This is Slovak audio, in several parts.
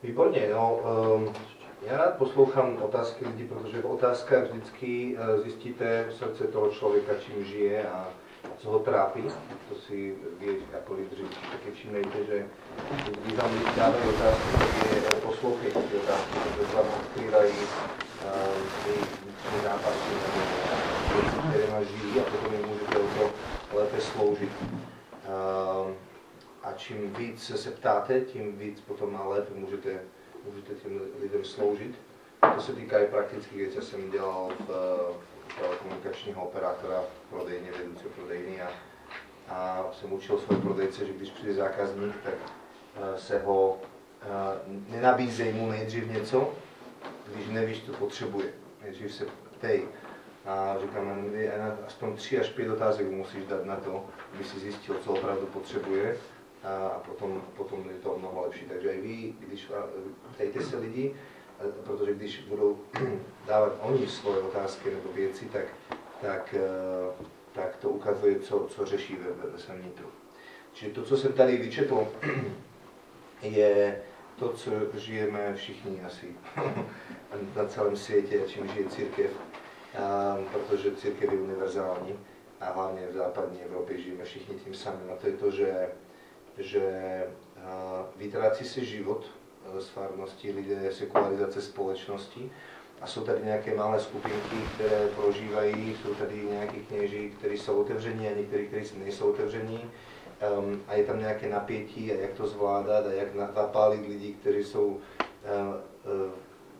Výborne, no ja rád poslúcham otázky ľudí, pretože otázka vždycky zistíte v srdce toho človeka, čím žije a co ho trápi. To si vie, ako lídri, také všimnejte, že vy vám dávajú otázky, kde poslúchajte tie otázky, pretože vám odkrývajú tie nápasy, ktoré ma žijí a potom im môžete o to lepe slúžiť. A čím víc se ptáte, tím víc potom a lépe můžete těm lidem sloužit. To se týká i praktických věcí. Já jsem dělal v telekomunikačního operátora v prodejně, vedoucí prodejny a jsem učil svoje prodejce, že když přijde zákazník, tak se ho nenabízej mu nejdřív něco, když nevíš, co potřebuje. Nejdřív se ptej. A říkám, aspoň 3 až 5 otázek musíš dát na to, aby si zjistil, co opravdu potřebuje. A potom je to mnoho lepší. Takže i vy, když ptejte se lidi, protože když budou dávat oni svoje otázky nebo věci, tak to ukazuje, co řeší ve svém vnitru. Čiže to, co jsem tady vyčetl, je to, co žijeme všichni asi na celém světě, čím žije církev, protože církev je univerzální a hlavně v západní Evropě žijeme všichni tím samým. A to je to, že vytrácí se život z farnosti, lidé, sekularizace společnosti a jsou tady nějaké malé skupinky, které prožívají, jsou tady nějaký kněží, kteří jsou otevření a někteří, kteří nejsou otevření a je tam nějaké napětí a jak to zvládat a jak napálit lidi, kteří jsou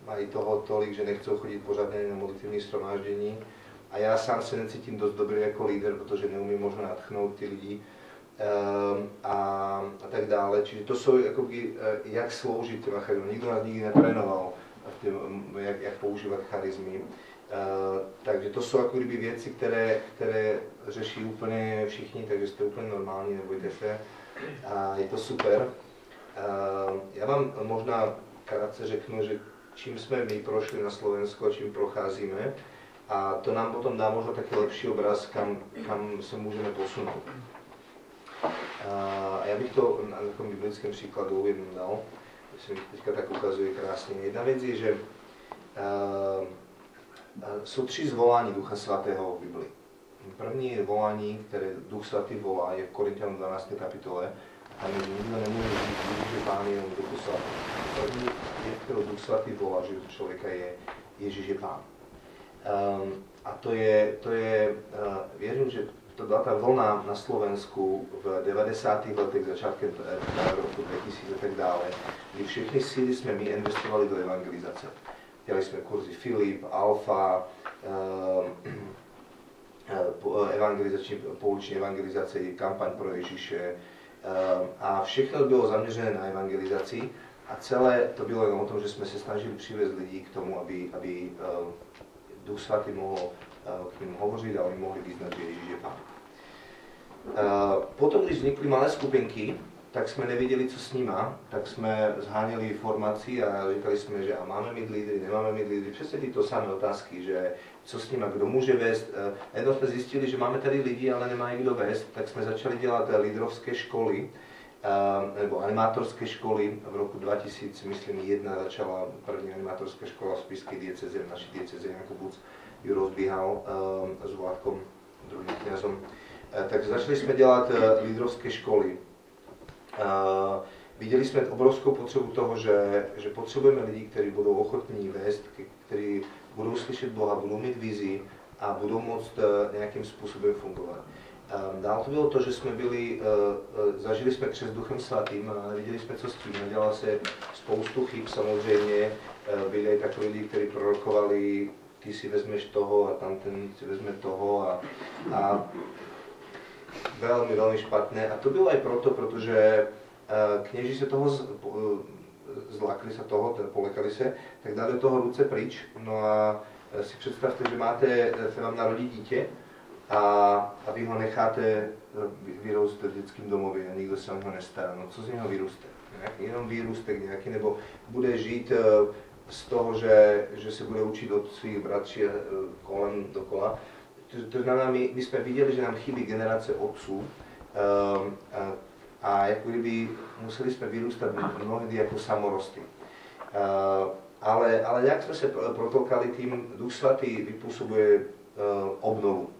mají toho tolik, že nechcou chodit pořádně na modlitevní shromáždění. A já sám se necítím dost dobrý jako líder, protože neumím možná natchnout ty lidi a tak dále. Čiže to jsou jakoby, jak sloužit těma charizmami. Nikdo nás nikdy netrénoval v tom, jak používat charizmy. Takže to jsou jako kdyby věci, které řeší úplně všichni, takže jste úplně normální, nebojte se. A je to super. Já vám možná krátce řeknu, že čím jsme my prošli na Slovensku a čím procházíme. A to nám potom dá možná taky lepší obraz, kam se můžeme posunout. A já bych to na takovém biblickém příkladu jednou dal, jestli mi teďka tak ukazuje krásně. Jedna věc je, že jsou 3 zvolání Ducha Svatého v Biblii. První je volání, které Duch Svatý volá, je v Korinťanom 12. kapitole. A nikdo nemůže říct, že Pán je jenom Duchu Svatý. První věc, kterou Duch Svatý volá život člověka, je Ježíš je Pán. A věřím, že to byla ta vlna na Slovensku v 90. letech, začátkem roku 2000 a tak dále, kdy všechny síly jsme my investovali do evangelizace. Dělali jsme kurzy Filip, Alfa, pouční evangelizace, kampaň pro Ježíše, a všechno bylo zaměřené na evangelizaci a celé to bylo jenom o tom, že jsme se snažili přivést lidí k tomu, aby Duch Svatý mohl k nim hovořit a oni mohli vyznat, že Ježíš je Pán. Potom, když vznikly malé skupinky, tak jsme nevěděli, co s nima, tak jsme zháněli formaci a říkali jsme, že a máme mít lídry, nemáme mít lídry, přesně tyto samé otázky, že co s nima, kdo může vést. Jednou jsme zjistili, že máme tady lidi, ale nemá je kdo vést, tak jsme začali dělat lídrovské školy, nebo animátorské školy. V roku 2000, myslím, 1 začala první animátorská škola v Spišské diecéze, v naší diecéze, Jakubuc ju rozbíhal s Vladkom II. Kňazom. Takže začali jsme dělat lídrovské školy. Viděli jsme obrovskou potřebu toho, že potřebujeme lidi, kteří budou ochotní vést, kteří budou slyšet Boha, budou mít vizi a budou moct nějakým způsobem fungovat. Dál to bylo to, že jsme zažili jsme křest Duchem Svatým a neviděli jsme, co s tím. Nadělala se spoustu chyb samozřejmě, byli takoví lidi, kteří prorokovali, ty si vezmeš toho a tamten si vezme toho a veľmi, veľmi špatné. A to bylo i proto, protože kněží se toho zlakli se toho, polekali se, tak dali do toho ruce pryč. No a si představte, že se vám narodí dítě a vy ho necháte vyrůst v dětském domově a nikdo se o něho nestará. No co z něho vyrůste? Jenom výrůstek nějaký, nebo bude žít z toho, že se bude učit od svých bratří kolem dokola. To znamená, my jsme viděli, že nám chybí generace otců a jako kdyby museli jsme vyrůstat mnohdy jako samorosty. Ale jak sme sa protolkali, tým Duch Svatý vypôsobuje obnovu.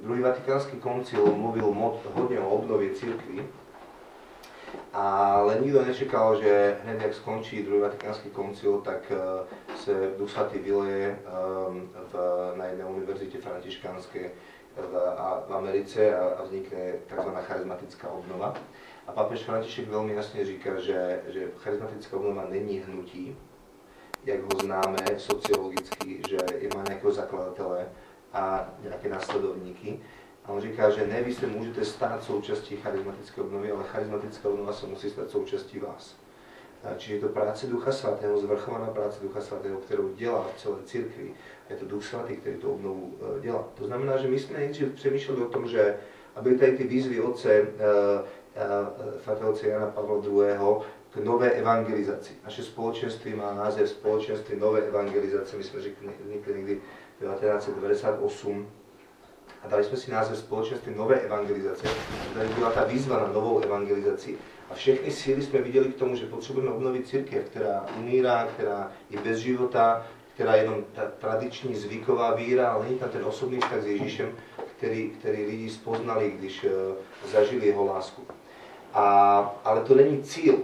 Druhý vatikánsky koncil mluvil hodne o obnove cirkvi, ale nikto nečakal, že hned, jak skončí druhý vatikánsky koncil, tak sa Duch Svatý vyleje na jednej univerzite františkánskej v Americe a vznikne tzv. Charizmatická obnova. A pápež František veľmi jasne říká, že charizmatická obnova není hnutí, jak ho známe sociologicky, že má nejakého zakladatele a nejaké následovníky. A on říká, že ne, vy ste môžete stáť súčasti charizmatické obnovy, ale charizmatická obnova sa musí stať súčasti vás. Čiže je to práce Ducha Svatého, zvrchovaná práca Ducha Svatého, ktorú delá v celej cirkvi. Je to Duch Svatý, ktorý tú obnovu delá. To znamená, že my sme nejak přemýšľali o tom, že aby tady tie výzvy Otce, sv. Jana Pavla II. K nové evangelizaci. Naše spoločenství má název Spoločenství nové evangelizace. My sme vznikli někdy 1998 a dali sme si název Spoločenství nové evangelizace. Tady byla ta výzva na novou evangelizaci. A všechny síly sme videli k tomu, že potřebujeme obnovit církev, která umírá, která je bez života, která je jenom ta tradiční zvyková víra, ale není tam ten osobný vztah s Ježíšem, který lidi spoznali, když zažili jeho lásku. Ale to není cíl,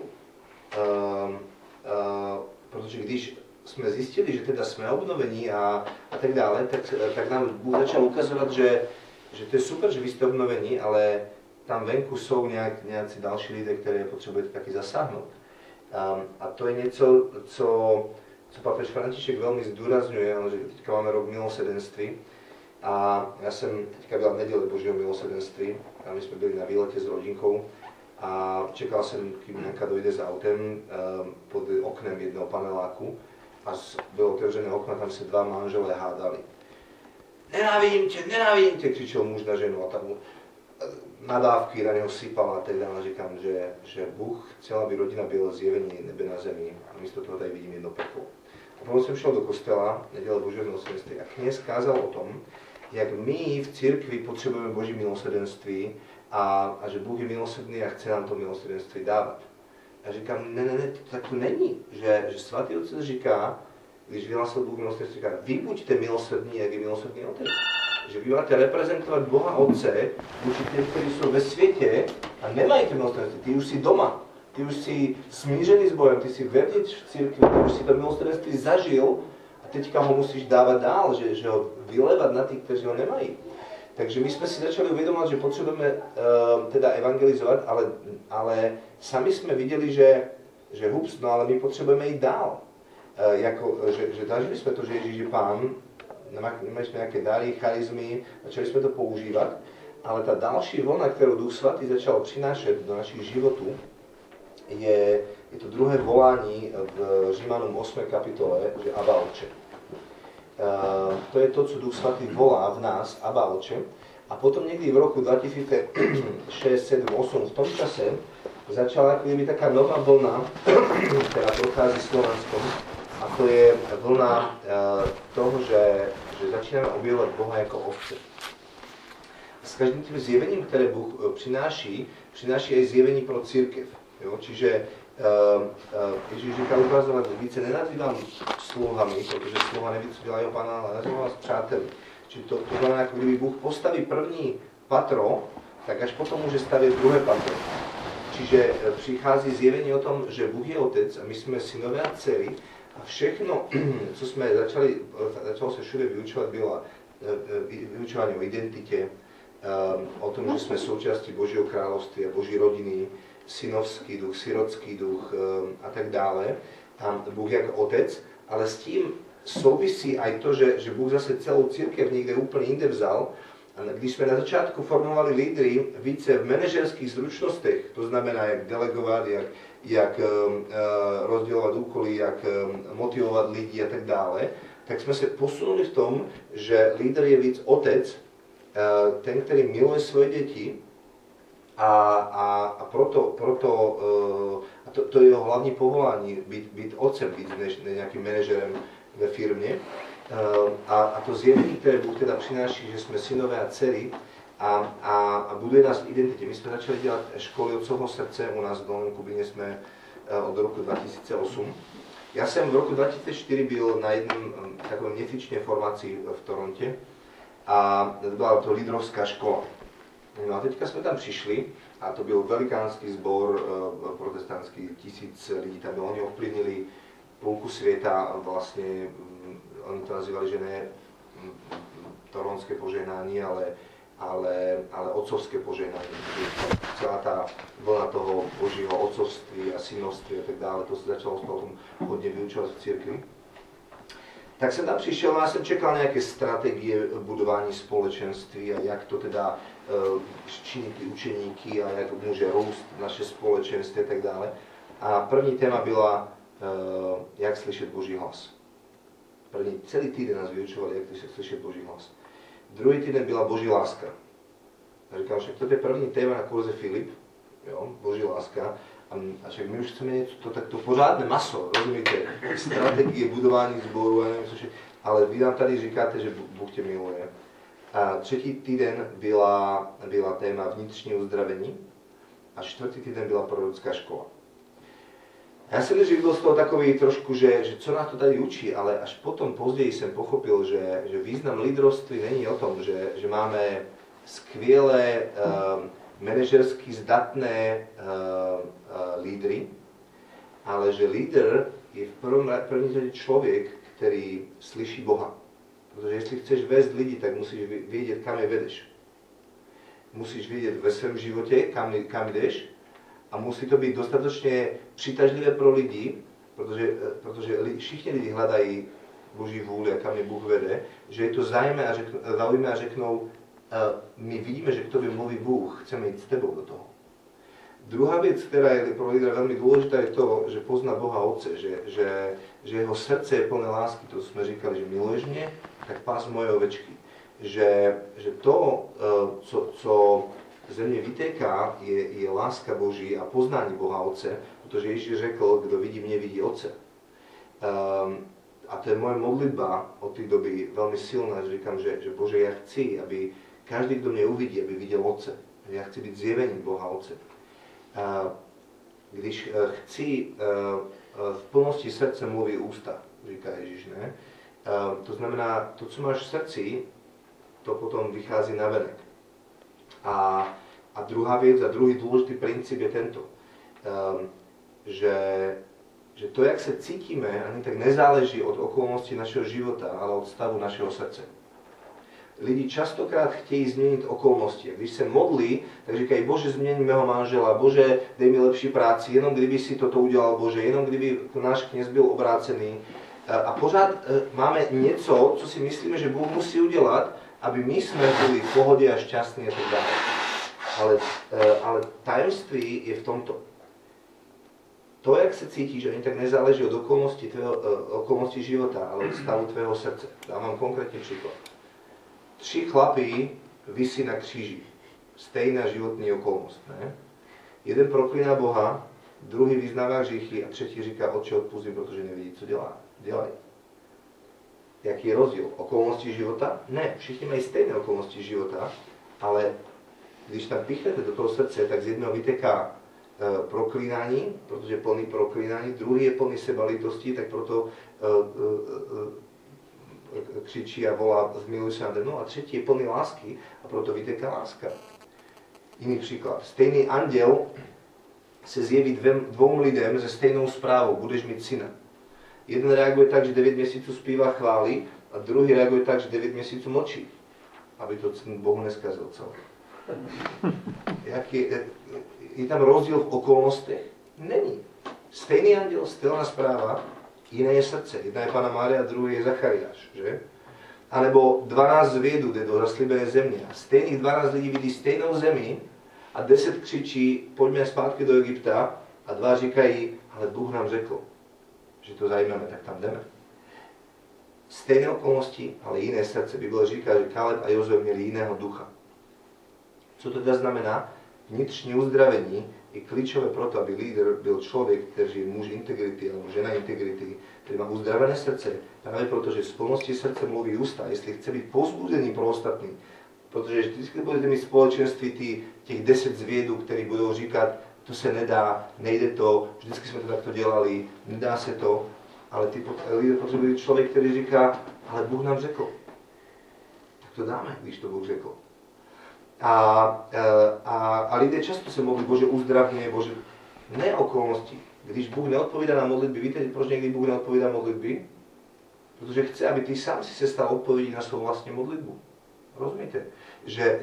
protože když jsme zjistili, že teda jsme obnovení a tak dále, tak nám Bůh začal ukazovat, že to je super, že vy jste obnovení, ale tam venku jsou nějaký další lidé, které potřebujete taky zasáhnout. A to je něco, co papež František velmi zdůrazňuje, že teďka máme rok milosedenství. A ja som teďka byla v nedele Božieho milosrdenství a my sme byli na výlete s rodinkou a čekal som, kým Nenka dojde s autem pod oknem jedného paneláku a bylo otevřené okno, tam sa dva manželé hádali. Nenávidím te, kričel muž na ženu a tam nadávky na neho sypala a tak dále. Říkám, že Bůh chcel, aby rodina byla zjevení nebe na zemi a místo toho tady vidím jedno peklo. A potom som šel do kostela, nedele Božieho milosrdenství a kněz kázal o tom, jak my v církvi potřebujeme Boží milosrdenství a že Bůh je milosrdný a chce nám to milosrdenství dávat. Já říkám, ne, to tak to není, že svatý Otec říká, když vyhlásil Bůh milosrdenství, říká, vy buďte milosrdní, jak je milosrdný Otec. Že vy máte reprezentovat Boha Otce vůči těm, kteří jsou ve světě a nemají to milosrdenství, ty už jsi doma. Ty už jsi smířený s Bohem, ty jsi vevnitř v církvi, ty už jsi to milosrdenství zažil, a teďka ho musíš dávať dál, že ho vylevať na tých, kteří ho nemají. Takže my sme si začali uvedomovať, že potrebujeme teda evangelizovať, ale sami sme videli, že hups, no ale my potrebujeme ísť dál. Že zažili sme to, že Ježíš je Pán, nemali sme nejaké dary, charizmy, začali sme to používať, ale tá ďalšia vlna, ktorú Duch Svatý začal prinášať do našich životov, je to druhé volání v Římanům 8. kapitole, že Abba Otče. To je to, co Duch Svatý volá v nás, Abba Otče. A potom někdy v roku 2006, 7, 8, v tom čase, začala kdyby taká nová vlna, která prochází Slovenskom, a to je vlna toho, že začínáme objevovat Boha jako ovce. S každým tím zjevením, které Bůh přináší aj zjevení pro církev. Jo? Čiže Ježíš říká ukazovat, více nenazývám sluhami, protože sluha neví, co dělá jeho Pána, ale nazývám vás přáteli. Čiže to znamená, jako kdyby Bůh postaví první patro, tak až potom může stavět druhé patro. Čiže přichází zjevení o tom, že Bůh je Otec a my jsme synové a dcery a všechno, co jsme začalo se všude vyučovat, bylo vyučování o identitě, o tom, že jsme součástí Božího království a Boží rodiny, synovský duch, sirotský duch a tak dále. Tam Bůh jako Otec, ale s tím souvisí aj to, že Bůh zase celou církev někde úplně jinde vzal. A když jsme na začátku formovali lídry více v manažerských zručnostech, to znamená jak delegovat, jak rozdělovat úkoly, jak motivovat lidi a tak dále, tak jsme se posunuli v tom, že lídr je víc Otec, ten, který miluje svoje děti, a proto to je jeho hlavní povolání, být otcem, být nejakým manažerem ve firmě. A to zjevení, které Bůh teda přináší, že jsme synové a dcery a buduje nás v identitě. My jsme začali dělat školy od celého srdce, u nás v Dolním Kubíně jsme od roku 2008. Ja som v roku 2004 byl na jednom takom nefičnej formácii v Toronte a bola to Lidrovská škola. No a teďka sme tam prišli a to byl velikánsky zbor protestantský, 1000 lidí tam bylo. Oni ovplyvnili půlku světa, vlastne oni to nazývali, že ne Torontské požehnání, ale otcovské požehnání. Celá tá vlna toho Božího otcovství a synovství a tak dále, to sa začalo potom hodne vyučovať v cirkvi. Tak som tam prišiel a som čekal nejaké stratégie budování společenství a jak to teda činiť učeníky a jak môže rúst naše společenství a tak dále. A první téma byla jak slyšet Boží hlas. První, celý týden nás vyučovali, jak slyšet Boží hlas. Druhý týden byla Boží láska. A říkám, však toto je první téma na kurze Filip, jo, Boží láska. A však my už chceme to takto pořádné maso, rozumíte, strategie budování zboru, a nevím, což, ale vy nám tady říkáte, že Bůh tě miluje. A třetí týden byla téma vnitřní uzdravení a čtvrtý týden byla prorocká škola. Ja som nežil z toho takový trošku, že co nás to tady učí, ale až potom později som pochopil, že význam lídrovství není o tom, že máme skvělé manažersky zdatné lídry, ale že líder je v první řadě človek, ktorý slyší Boha. Protože jestli chceš vést lidi, tak musíš vedieť, kam je vedeš. Musíš vedieť ve svém živote, kam ideš. A musí to byť dostatočne přitažlivé pro lidi, protože všichni lidi hľadají Boží vůli a kam je Bůh vede, že je to zaujme a řeknou, my vidíme, že k tobě mluví Bůh, chceme jít s tebou do toho. Druhá věc, která je pro lidra velmi důležitá, je to, že pozná Boha Otce, že jeho srdce je plné lásky, to jsme říkali, že miluješ mě, tak pás moje ovečky. Že to, co ze mne vytéká, je láska Boží a poznání Boha Otce, protože Ježíš řekl, kdo vidí mne, vidí Otce. A to je moje modlitba od tej doby veľmi silná, že říkám, že Bože, ja chci, aby každý, kdo mne uvidí, aby videl Otce. Ja chci byť zjevením Boha Otce. Když chci, v plnosti srdce mluví ústa, říká Ježíš, ne? To znamená, to, co máš v srdci, to potom vychází na venek. A druhá vec, a druhý dôležitý princíp je tento, že to, jak sa cítime, ani tak nezáleží od okolností našeho života, ale od stavu našeho srdce. Lidi častokrát chtějí zmeniť okolnosti. Když sa modlí, tak říkají, Bože, zmeni mého manžela, Bože, dej mi lepší práci, jenom kdyby si toto udělal, Bože, jenom kdyby náš kněz byl obrácený. A pořád máme něco, co si myslíme, že Bůh musí udělat, aby my sme byli v pohode a šťastní a tak dále. Ale tajemství je v tomto. To, jak sa cítiš, ani tak nezáleží od okolností života, ale od stavu tvého srdce. Dávam konkrétny príklad. 3 chlapí visí na kříži. Stejná životní okolnost. Ne? Jeden proklíná Boha, druhý vyznává hříchy a třetí říká, Otče, odpusť, protože nevidí, co dělá. Dělaj. Jaký je rozdiel? Okolnosti života? Ne, všichni mají stejné okolnosti života, ale když tam pichnete do toho srdce, tak z jednoho vyteká proklínání, protože je plný proklínání, druhý je plný sebalitosti, tak proto křičí a volá, zmiluj se nade mnou, a třetí je plný lásky a proto vyteká láska. Jiný příklad. Stejný anděl se zjeví dvou lidem se stejnou zprávou, budeš mít syna. Jeden reaguje tak, že 9 mesiacov spíva chvály a druhý reaguje tak, že 9 mesiacov mlčí, aby to Bohu neskazil celé. Je tam rozdiel v okolnostech? Není. Stejný anděl, stejná správa, jiné je srdce. Jedna je Panna Mária, druhý je Zachariáš, že? A nebo 12 zvědů jde do zaslíbené země. Stejných 12 lidí vidí stejnou zemi a 10 křičí, pojďme zpátky do Egypta, a 2 říkají, ale Bůh nám řekl, že to zajímavé, tak tam jdeme. Stejné okolnosti, ale jiné srdce. Bible říká, že Kaleb a Jozué měli jiného ducha. Co to teda znamená? Vnitřní uzdravení je klíčové proto, aby líder byl člověk, který je muž integrity alebo žena integrity, který má uzdravené srdce, právě proto, že z plnosti srdce mluví ústa, jestli chce být pozbudený pro ostatní. Protože vždycky budete mít v společenství těch 10 zvědů, kteří budou říkat, to se nedá, nejde to, vždycky jsme to takto dělali, nedá se to, ale ty lidé potřebují člověk, který říká, ale Bůh nám řekl. Tak to dáme, když to Bůh řekl. A lidé často se modlí, Bože, uzdrav mě, Bože, ne okolnosti. Když Bůh neodpovídá na modlitby, víte, proč někdy Bůh neodpovídá modlitby? Protože chce, aby ty sám si se stal odpovědí na svou vlastní modlitbu. Rozumíte? Že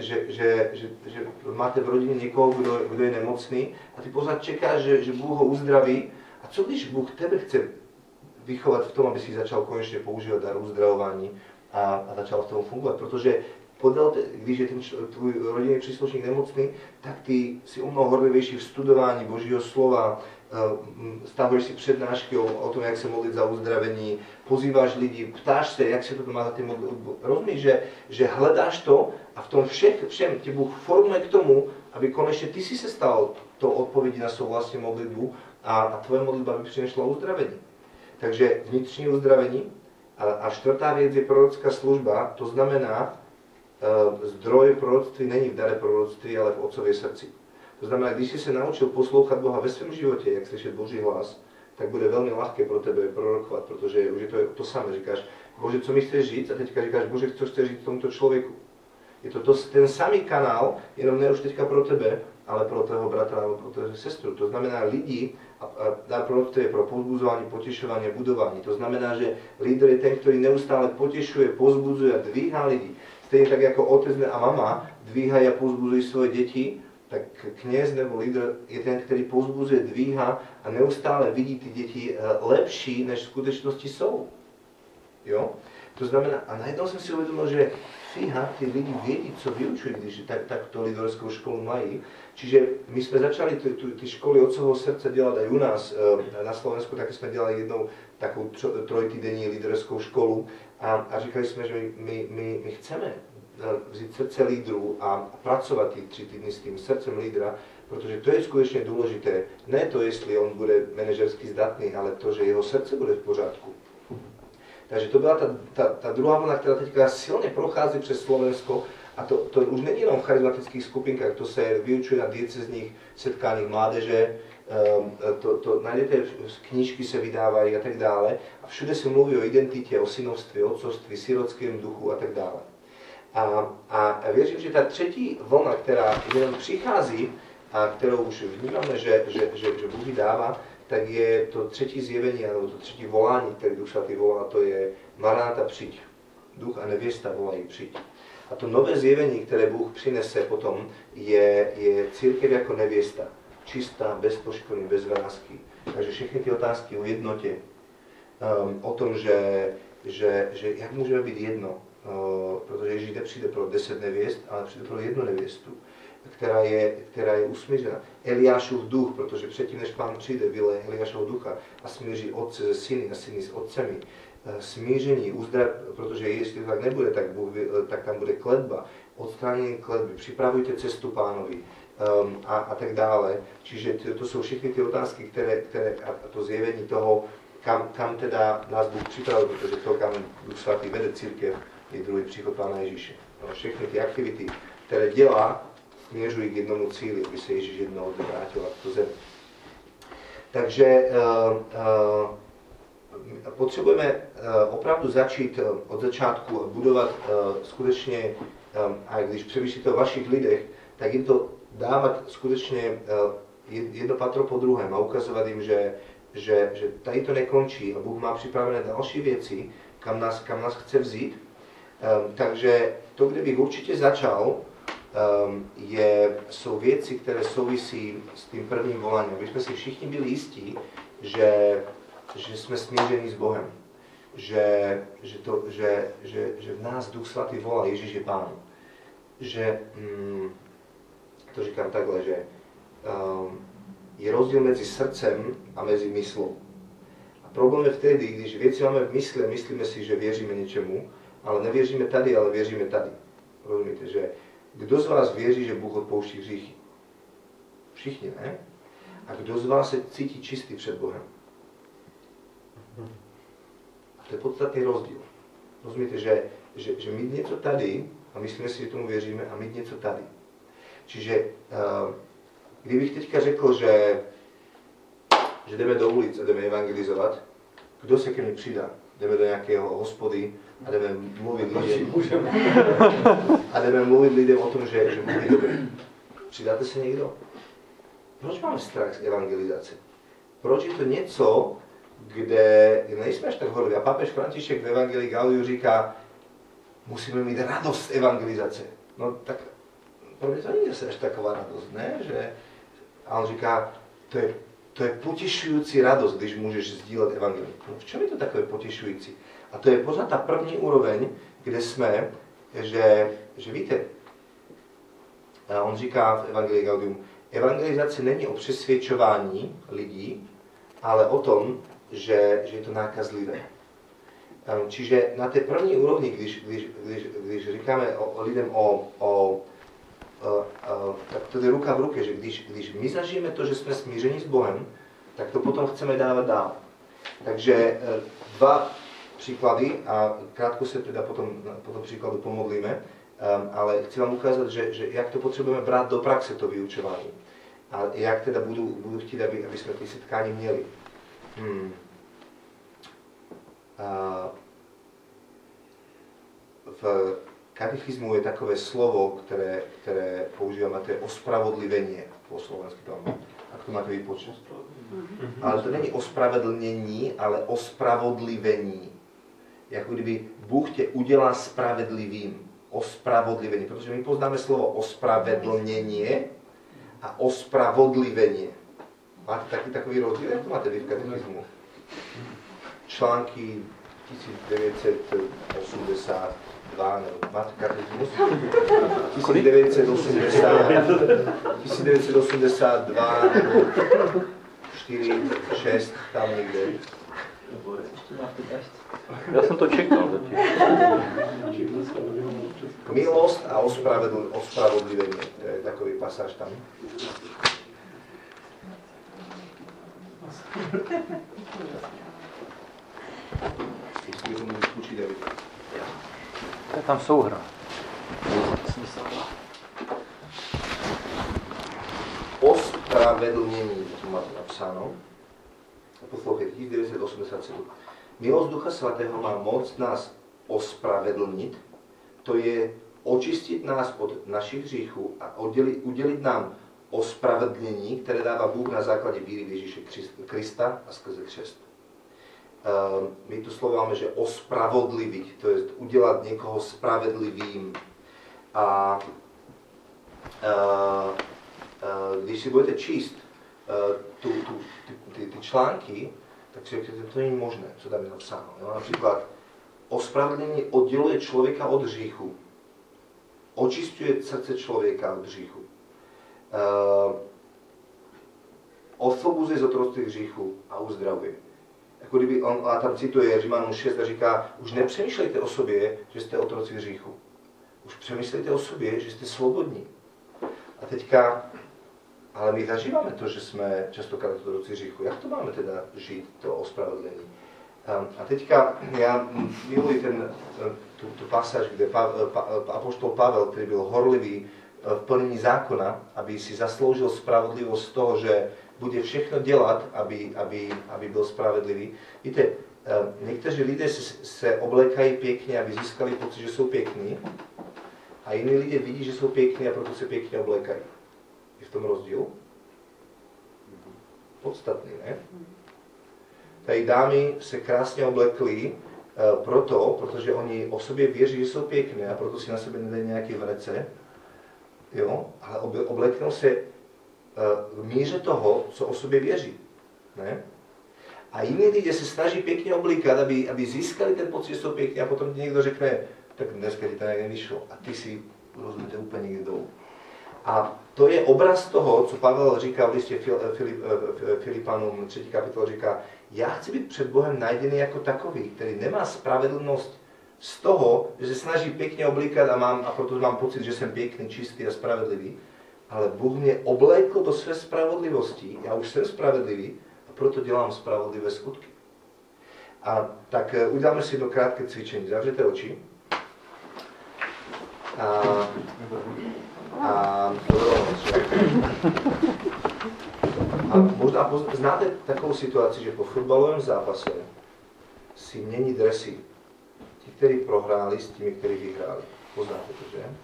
máte v rodině někoho, kdo je nemocný a ty pořád čekáš, že Bůh ho uzdraví. A co když Bůh tebe chce vychovat v tom, aby si začal konečně používat dar uzdravování a začal v tom fungovat? Protože když je ten tvůj rodinný příslušník nemocný, tak ty si o mnoho horlivější v studování Božího slova, stavuješ si přednášky o tom, jak se modlit za uzdravení, pozýváš lidi, ptáš se, jak se to má za ty modlitby. Rozumíš, že hledáš to a v tom všem tě Bůh formuje k tomu, aby konečně ty si se stal to odpovědí na svou vlastní modlitbu a tvoje modlitba by přinesla uzdravení. Takže vnitřní uzdravení a čtvrtá věc je prorocká služba, to znamená, zdroj proroctví není v dare proroctví, ale v Otcově srdci. To znamená, když jsi se naučil poslouchat Boha ve svém životě, jak slyšet Boží hlas, tak bude velmi lehké pro tebe prorokovat, protože už je to samé. Říkáš, Bože, co mi chceš říct? A teďka říkáš, Bože, co chceš říct tomuto člověku? Je to ten samý kanál, jenom ne už teďka pro tebe, ale pro tvého bratra nebo pro tvého sestru. To znamená lidi, a dá proroctví je pro povzbuzování, potěšování, budování. To znamená, že lídr je ten, který neustále potěšuje, povzbuzuje a dvíhá lidi. Stejně tak jako otec a mama dvíhají a povzbuzují svoje děti, tak kněz nebo lídr je ten, který povzbuzuje, dvíhá a neustále vidí ty děti lepší, než v skutečnosti jsou. Jo? To znamená, a najednou jsem si uvědomil, že fíha, ty lidi vědí, co vyučují, když takto lidorskou školu mají. Čiže my jsme začali ty školy Otcovho srdce dělat i u nás. Na Slovensku taky jsme dělali jednou takovou trojtýdenní liderskou školu a říkali jsme, že my chceme vzít srdce lídrů a pracovat ty 3 týdny s tím srdcem lídra, protože to je skutečně důležité. Ne to, jestli on bude manažersky zdatný, ale to, že jeho srdce bude v pořádku. Takže to byla ta druhá vlna, která teďka silně prochází přes Slovensko a to už není jenom v charizmatických skupinkách, to se vyučuje na diecezních setkáních mládeže, najdete knížky se vydávají a tak dále a všude se mluví o identitě, o synovství, otcovství, sirotském duchu a tak dále. A věřím, že ta třetí vlna, která jenom přichází a kterou už vnímáme, že Bůh dává, tak je to třetí zjevení, nebo to třetí volání, které Duch Svatý volá, to je Maranata, přijď. Duch a nevěsta volají, přijď. A to nové zjevení, které Bůh přinese potom, je církev jako nevěsta. Čistá, bez poškvrny, bez vrásky. Takže všechny ty otázky o jednotě, o tom, že jak můžeme být jedno, protože Ježíš nepřijde pro 10 nevěst, ale přijde pro 1 nevěstu. Která je usmířena. Eliášův duch, protože předtím, než Pán přijde, vyleje Eliášův ducha a smíří otce ze syny a syny s otcemi. Smíření, protože jestli to tak nebude, tak tam bude kletba, odstranění kletby, připravujte cestu Pánovi a tak dále. Čiže to jsou všechny ty otázky, které a to zjevení toho, kam teda nás Bůh připravil, protože to, kam Duch Svatý vede církev, je druhý příchod Pána Ježíše. No, všechny ty aktivity, které dělá, směřují k jednomu cíli, aby se Ježíš jednou odvrátil k zemi. Takže potřebujeme opravdu začít od začátku a budovat skutečně, a když přemýšlíte o vašich lidech, tak jim to dávat skutečně jedno patro po druhém a ukazovat jim, že tady to nekončí a Bůh má připravené další věci, kam nás chce vzít. Takže to, kde bych určitě začal, jsou věci, které souvisí s tím prvním voláním. Aby jsme si všichni byli jistí, že jsme smířeni s Bohem. Že v nás Duch Svatý volá, Ježíš je Pán. To říkám takhle, že je rozdíl mezi srdcem a mezi myslou. A problém je vtedy, když věci máme v mysli, myslíme si, že věříme něčemu, ale nevěříme tady, ale věříme tady. Rozumíte, že kdo z vás věří, že Bůh odpouští hříchy? Všichni, ne? A kdo z vás se cítí čistý před Bohem? A to je podstatný rozdíl. Rozumíte, že mít něco tady, a myslíme si, že tomu věříme, a mít něco tady. Čiže kdybych teďka řekl, že jdeme do ulic a jdeme evangelizovat, kdo se ke mně přidá? Jdeme do nějakého hospody a jdeme mluvit lidem. A jdeme mluvit lidem o tom, že mluví dobře. Přidáte se někdo? Proč mám strach z evangelizace? Proč je to něco, kde nejsme až tak horoví? A pápež František v Evangelii Gaudiu říká, musíme mít radost z evangelizace. No tak pro mě to není až taková radost, ne? Že... A on říká, to je potěšující radost, když můžeš sdílet evangelium. No v čem je to takové potěšující? A to je pořád ta první úroveň, kde jsme, že víte, a on říká v Evangelii Gaudium, evangelizace není o přesvědčování lidí, ale o tom, že je to nákazlivé. Čiže na té první úrovni, když říkáme lidem tak to je ruka v ruke, že když my zažijeme to, že jsme smířeni s Bohem, tak to potom chceme dávat dál. Takže dva příklady a krátko se teda po tom příkladu pomodlíme, ale chci vám ukázat, že jak to potřebujeme brát do praxe, to vyučování. A jak teda budu chtít, aby jsme ty setkání měli. V katechizmu je takové slovo, které používám, a to je ospravodlivenie po slovensky. Ak to máte vypočuť. Ale to není ospravedlnění, ale ospravodlivení. Jako kdyby Bůh tě udělá spravedlivým. Ospravodlivení, protože my poznáme slovo ospravedlnění a ospravodlivenie. Máte taky takový rozdíl? Jak to máte vy v katechizmu? Články 1982, nebo máte katechizmus? 1982, nebo 4, 6, tam někde. Ja som to čekal. Milosť a ospravodlivenie. To je takový pasáž tam. To je tam súhra. Ospravedlnenie, to máte napsáno. Poslouchejte, 1987. Milosť Ducha Svatého má moc nás ospravedlniť, to je očistiť nás od našich hříchů a udeliť nám ospravedlnení, které dává Bůh na základě víry v Ježíše Krista a skrze křest. My tu slovo máme, že ospravodliviť, to je udelať niekoho spravedlivým. A když si budete číst ty články, tak si řeknete, to není možné, co tam je napsáno. No, například, ospravedlnění odděluje člověka od hříchu. Očistuje srdce člověka od hříchu. Osvobozuje z otroctví hříchu a uzdravuje. Jako kdyby on, a tam cituje Římanům 6 a říká, už nepřemýšlejte o sobě, že jste otroci hříchu. Už přemýšlejte o sobě, že jste svobodní. A teďka... Ale my zažívame to, že sme častokrát otroci hříchu. Jak to máme teda žiť, to ospravedlení? A teďka ja miluji tú pasáž, kde apoštol Pavel, ktorý byl horlivý v plnení zákona, aby si zasloužil spravodlivosť z toho, že bude všechno delať, aby byl spravedlivý. Víte, niektorí lidé se oblekají pekne, aby získali pocit, že sú pekní, a iní lidé vidí, že sú pekní a proto se pekne oblekají. V tom rozdíl? Podstatný, ne? Tady dámy se krásně oblekly protože oni o sobě věří, že jsou pěkné a proto si na sebe nedají nějaké vrece, jo? Ale obleknou se v míře toho, co o sobě věří, ne? A jiní lidé se snaží pěkně oblíkat, aby získali ten pocit, že jsou pěkné a potom někdo řekne, tak dneska ti to nějak nevyšlo a ty si rozumíte úplně někde dolů. A to je obraz toho, co Pavel říká v listě Filipánom 3. kapitole, říká, já chci být před Bohem najdený jako takový, který nemá spravedlnost z toho, že se snaží pěkně oblíkat a proto mám pocit, že jsem pěkný, čistý a spravedlivý, ale Bůh mě oblékl do své spravedlivosti, já už jsem spravedlivý a proto dělám spravedlivé skutky. A tak uděláme si jedno krátké cvičení, zavřete oči. A znáte takovou situaci, že po fotbalovém zápase si mění dresy. Ti, kteří prohráli, s těmi, kteří vyhráli. Poznáte to, že?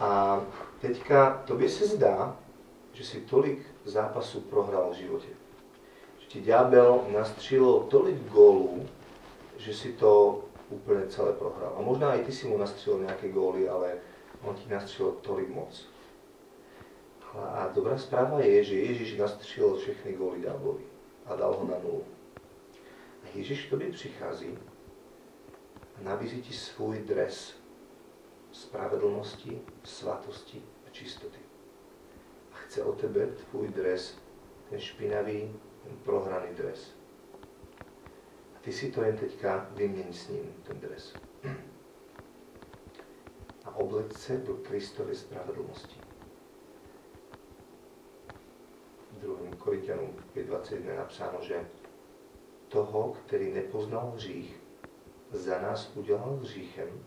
A teďka tobě se zdá, že si tolik zápasů prohrál v životě. Že ti ďábel nastřílil tolik gólů, že si to úplně celé prohrál. A možná i ty si mu nastřílil nějaké góly, ale on ti nastřílil tolik moc. A dobrá správa je, že Ježíš nastřílil všechny góly ďáblovi a dal ho na nulu. A Ježíš k tobě přichází a nabízí ti svůj dres spravedlnosti, svatosti a čistoty. A chce od tebe tvůj dres, ten špinavý, ten prohraný dres. A ty si to jen teďka vyměň s ním, ten dres. A obleč se do Kristovy spravedlnosti. V 2. Korinťanom 5.21 je napsáno, že toho, který nepoznal hřích, za nás udělal hříchem,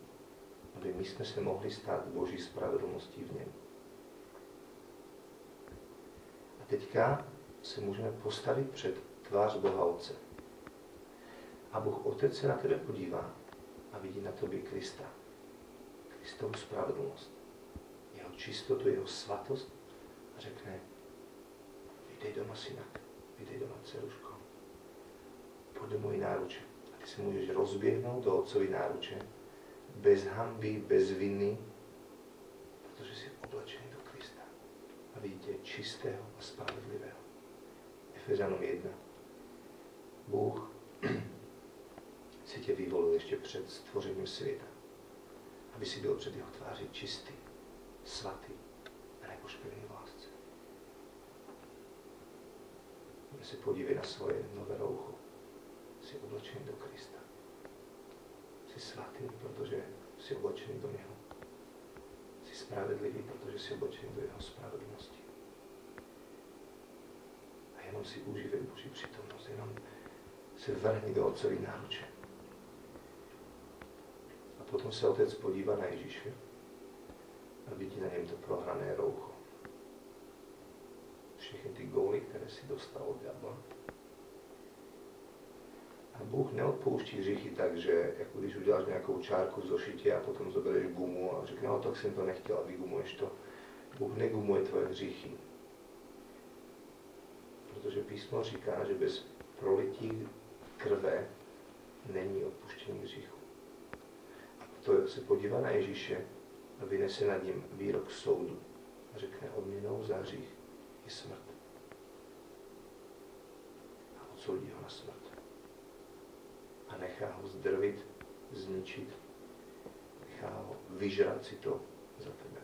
aby my jsme se mohli stát Boží spravedlností v něm. A teďka se můžeme postavit před tvář Boha Otce. A Bůh Otec se na tebe podívá a vidí na tobě Krista. Kristovu spravedlnost, jeho čistotu, jeho svatost a řekne: vydej doma, synak, vydej doma, dceruško. Pojď do mojí náruče. A ty se můžeš rozběhnout do Otcovy náruče bez hanby, bez viny, protože jsi oblečený do Krista. A vidíte čistého a spravedlivého. Efezanom 1. Bůh si tě vyvolil ještě před stvořením světa, aby si byl před jeho tváří čistý, svatý a nepošpilný v lásce. Můžeme se podívat na svoje nové roucho. Jsi oblečený do Krista. Jsi svatý, protože jsi oblečený do něho. Jsi spravedlivý, protože jsi oblečený do jeho spravedlnosti. A jenom si užívej Boží přítomnost, jenom se vrhni do Otcovy náruče. A potom se Otec podívá na Ježíše a vidí na něm to prohrané roucho. Všechny ty góly, které si dostal od ďábla. A Bůh neodpouští hříchy tak, že jako když uděláš nějakou čárku v zošitě a potom zobereš gumu a řekne: no, tak jsem to nechtěl, a vygumuješ to. Bůh negumuje tvoje hříchy. Protože písmo říká, že bez prolití krve není odpuštění hříchu. A proto se podívá na Ježíše a vynese nad ním výrok soudu a řekne: odměnou za hřích je smrt. A odsoudí ho na smrt. A nechá ho zdrvit, zničit, nechá ho vyžrat si to za tebe.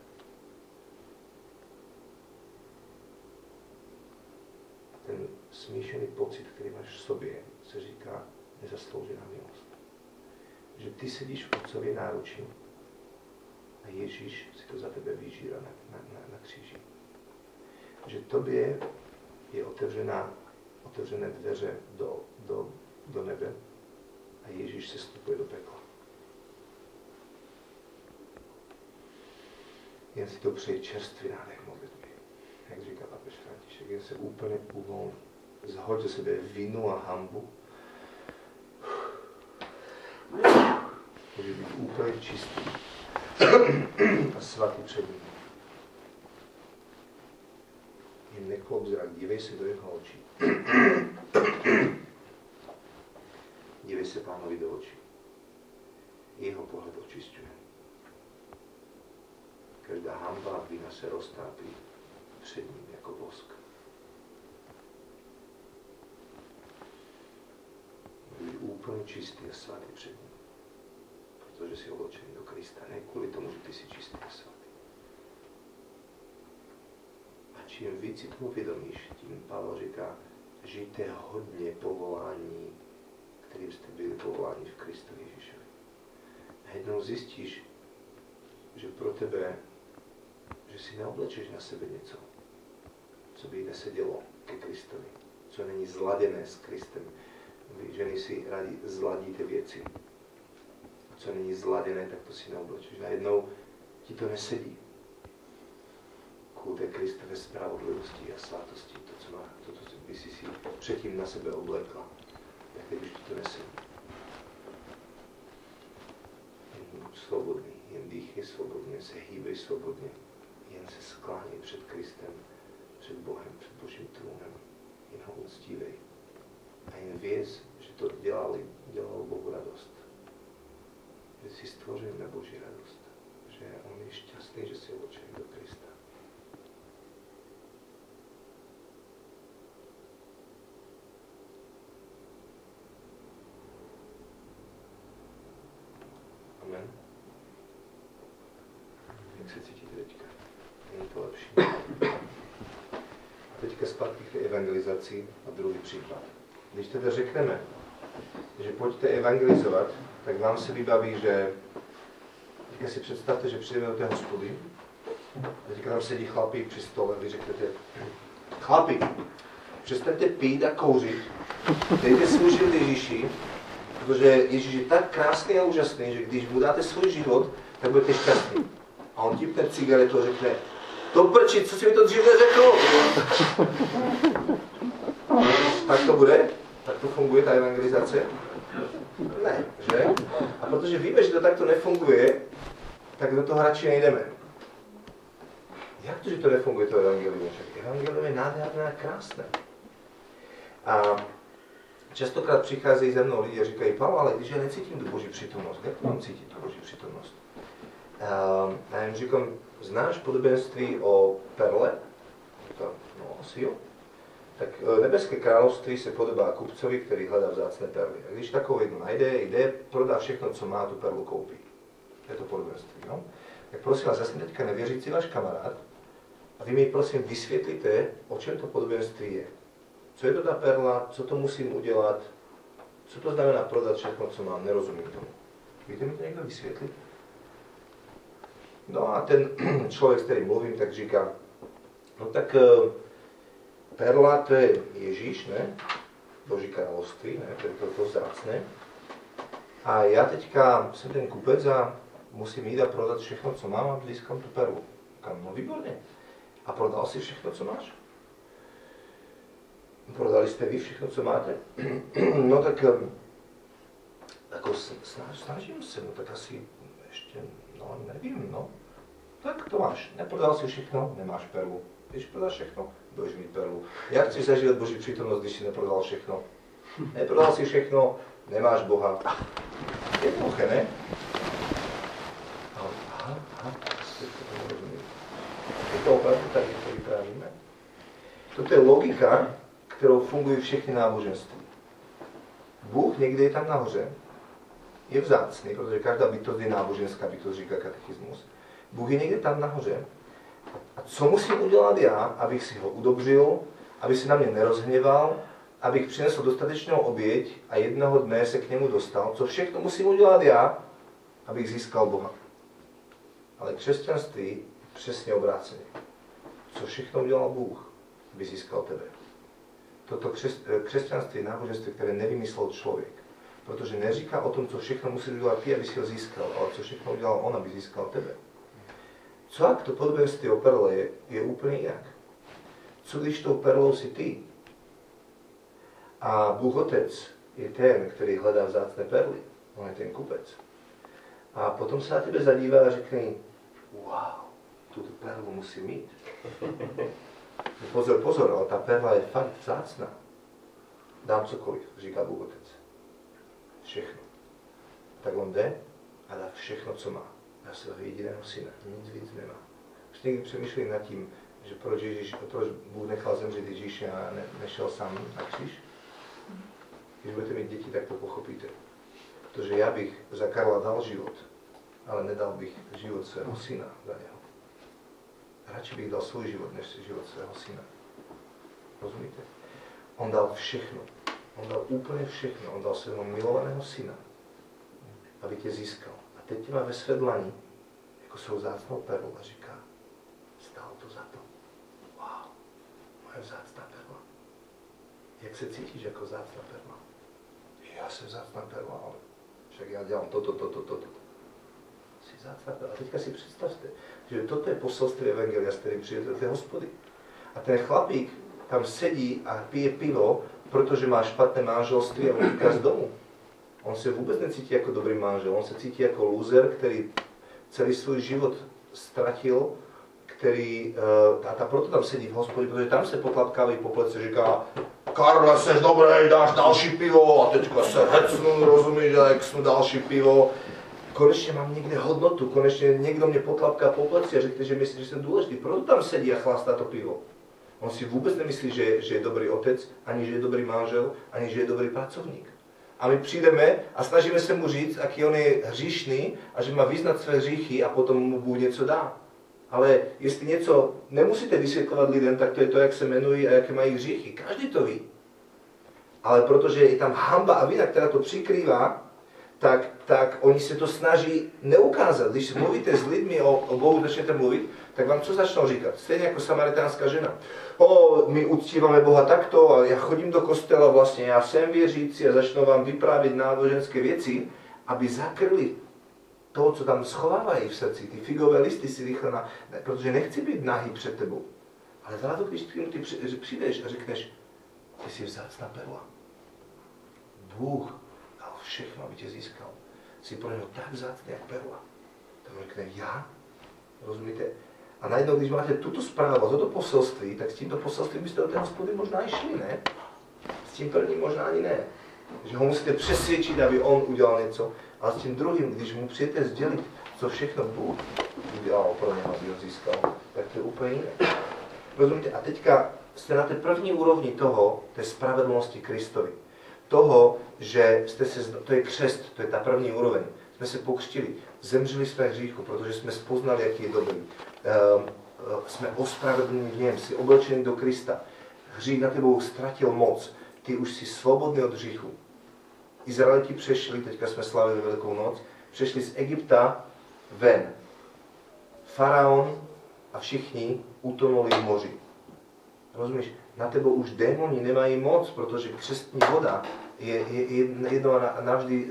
A ten smíšený pocit, který máš v sobě, se říká nezasloužená milost. Že ty sedíš v Otcově náručí a Ježíš si to za tebe vyžírá na kříži. Že tobě je otevřené dveře do nebe, a Ježíš se vstupuje do pekla. Jen si to přeji čerstvý nádech modlitby, jak říká papež František, jen se úplně uvolní. Zhoď do sebe vinu a hanbu. Může být úplně čistý a svatý před ním. Jen neklop zrak, dívej se do jeho očí. Dívej se Pánovi do očí. Jeho pohled očisťuje. Každá hanba a vina se roztápí před ním jako vosk. Byl úplně čistý a svatý před ním. Protože jsi oblečený do Krista. Ne kvůli tomu, že ty jsi čistý a svatý. A čím víc si tomu vědomíš, tím Pavel říká: žijte hodně povolání, kterým jste byli povoláni v Kristu Ježíšovi. A jednou zjistíš, že pro tebe, že si neoblečeš na sebe něco, co by nesedělo ke Kristovi, co není zladěné s Kristem. Vy ženy si rádi zladíte věci. A co není zladěné, tak to si neoblečeš. Najednou ti to nesedí. Chudé Kriste ve spravodlivosti a svátosti, to, co by si předtím na sebe oblékla, tak teď už ti to nesedí. Jen buď svobodný, jen dýchej svobodně, se hýbej svobodně, jen se skláněj před Kristem, před Bohem, před Božím trůnem, jen ho uctívej. A jen věz, že to dělal Bohu radost. Že jsi stvořen na Boží radost. Že on je šťastný, že si očeň do Krista. Amen. Jak se cítíte teďka? Není to lepší. A teďka zpátky k evangelizaci a druhý příklad. Když teda řekneme, že pojďte evangelizovat, tak vám se vybaví, že teďka si představte, že přijdeme do té hospody a teďka tam sedí chlapí při stole, vy řeknete, chlapi, přestaňte pít a kouřit, dejte svůj život Ježíši, protože Ježíš je tak krásný a úžasný, že když mu dáte svůj život, tak budete šťastný. A on tím ten cigaretu a řekne, to prči, co si mi to dřív neřekl? Tak to bude? Tak to funguje ta evangelizace? Ne, že? A protože víme, že to takto nefunguje, tak do toho radši nejdeme. Jak to, že to nefunguje, to evangelium? Evangelium je nádherné a krásné. A častokrát přicházejí za mnou lidi a říkají, Pavel, ale když já necítím tu Boží přítomnost, jak mám cítit tu Boží přítomnost? A já jim říkám, znáš podobenství o perle? No, asi jo. Tak nebeské království se podobá kupcovi, který hledá vzácné perly. A když takovou jednu najde, jde, prodá všechno, co má, tu perlu koupí. Je to podobenství, no? Tak prosím vás, já jsem teďka nevěřící váš kamarád a vy mi prosím vysvětlíte, o čem to podobenství je. Co je to ta perla, co to musím udělat, co to znamená prodat všechno, co mám, nerozumím tomu. Víte mi to někdo vysvětlit? No a ten člověk, s kterým mluvím, tak říká, no tak perla, to je Ježíš, ne? Boží království, ne? To je to vzácné. A já teďka jsem ten kupec a musím jít a prodat všechno, co mám, a získám tu perlu. Říkám, no výborně. A prodal si všechno, co máš? Prodali jste vy všechno, co máte? No tak jako snažím se, no tak asi ještě, no nevím, no. Tak to máš, neprodal si všechno, nemáš perlu. Když prodáš všechno, budeš mít perlu. Jak chceš zažívat Boží přítomnost, když si neprodal všechno? Neprodal si všechno, nemáš Boha. Jednoduché, ne? Aha, je to opravdu tak, jak to vyprávíme. Toto je logika, kterou fungují všechny náboženství. Bůh někde je tam nahoře. Je vzácný, protože každá bytost je náboženská bytost, říká katechismus. Bůh je někde tam nahoře. A co musím udělat já, abych si ho udobřil, aby se na mě nerozhněval, abych přinesl dostatečnou oběť a jednoho dne se k němu dostal? Co všechno musím udělat já, abych získal Boha? Ale křesťanství je přesně obráceně. Co všechno udělal Bůh, aby získal tebe? Toto křesťanství je náboženství, které nevymyslel člověk. Protože neříká o tom, co všechno musíš udělat ty, aby si ho získal, ale co všechno udělal on, aby získal tebe. Co ak to podobenství o perle je úplně jinak? Co když tou perlou si ty? A Bůh Otec je ten, který hledá vzácné perly. On je ten kupec. A potom se na tebe zadívá a řekne, wow, tuto perlu musím mít. Pozor, ale ta perla je fakt vzácná. Dám cokoliv, říká Bůh Otec. Všechno. Tak on jde a dá všechno, co má. Na svého jediného syna. Nic víc nemá. Už někdy přemýšleli nad tím, že proč Bůh nechal zemřít Ježíše a nešel sám na kříž? Když budete mít děti, tak to pochopíte. Protože já bych za Karla dal život, ale nedal bych život svého syna za něho. Radši bych dal svůj život, než život svého syna. Rozumíte? On dal všechno. On dal úplně všechno. On dal svého milovaného syna, aby tě získal. Teď tě má ve své dlani, jako svou vzácnou perlu, a říká, stálo to za to. Wow, moje vzácná perla. Jak se cítíš jako vzácná perla? Já jsem vzácná perla, ale však já dělám toto. Jsi zácvatá. A teďka si představte, že toto je poselství Evangelia, s kterým přijete do té hospody. A ten chlapík tam sedí a pije pivo, protože má špatné manželství a utíká z domu. On se vůbec necítí jako dobrý manžel, on se cítí jako loser, který celý svůj život ztratil, který, a proto tam sedí v hospodě, protože tam se potlapkávají po plece, říká: Karle, seš dobrý, dáš další pivo, a teďka se hecnu, rozumíš, a hecnu další pivo. Konečně mám někde hodnotu, konečně někdo mě potlapká po pleci a řekne, že myslí, že jsem důležitý. Proto tam sedí a chlastá to pivo. On si vůbec nemyslí, že je dobrý otec, ani že je dobrý manžel, ani že je dobrý pracovník. A my přijdeme a snažíme se mu říct, aký on je hříšný a že má vyznat své hříchy a potom mu Bůh něco dá. Ale jestli něco nemusíte vysvětlovat lidem, tak to je to, jak se jmenují a jaké mají hříchy. Každý to ví. Ale protože je tam hanba a vina, která to přikrývá, tak oni se to snaží neukázat. Když mluvíte s lidmi o Bohu, začnete mluvit, tak vám co začnou říkat? Stejně jako samaritánská žena. O, my uctíváme Boha takto a já chodím do kostela, vlastně já jsem věřící a začnou vám vyprávět náboženské věci, aby zakryli to, co tam schovávají v srdci. Ty figové listy si rychle protože nechci být nahý před tebou. Ale Vládo, když ty přijdeš a řekneš, ty jsi vzácná perla. Bůh dal všechno, aby tě získal. Jsi pro něho tak vzácný, jak perla. Tak on řekne, já? Rozumíte? A najednou, když máte tuto zprávu, toto poselství, tak s tímto poselstvím byste do té hospody možná i šli, ne? S tím prvním možná ani ne. Že ho musíte přesvědčit, aby on udělal něco. Ale s tím druhým, když mu přijete sdělit, co všechno Bůh udělal pro něho, aby ho získal, tak to je úplně jiné. Rozumíte? A teďka jste na té první úrovni toho, té spravedlnosti Kristovi. Toho, že jste se, to je křest, to je ta první úroveň. Jsme se pokřtili, zemřeli jsme hříchu, protože jsme spoznali, jaký je dobrý. Jsme ospravedlněni v něm, jsi oblečeni do Krista. Hřích na tebou ztratil moc. Ty už jsi svobodný od hříchu. Izraeliti přešli, teďka jsme slavili Velkou noc, přešli z Egypta ven. Faraon a všichni utonuli v moři. Rozumíš? Na tebou už démoni nemají moc, protože křestní voda je jednou a navždy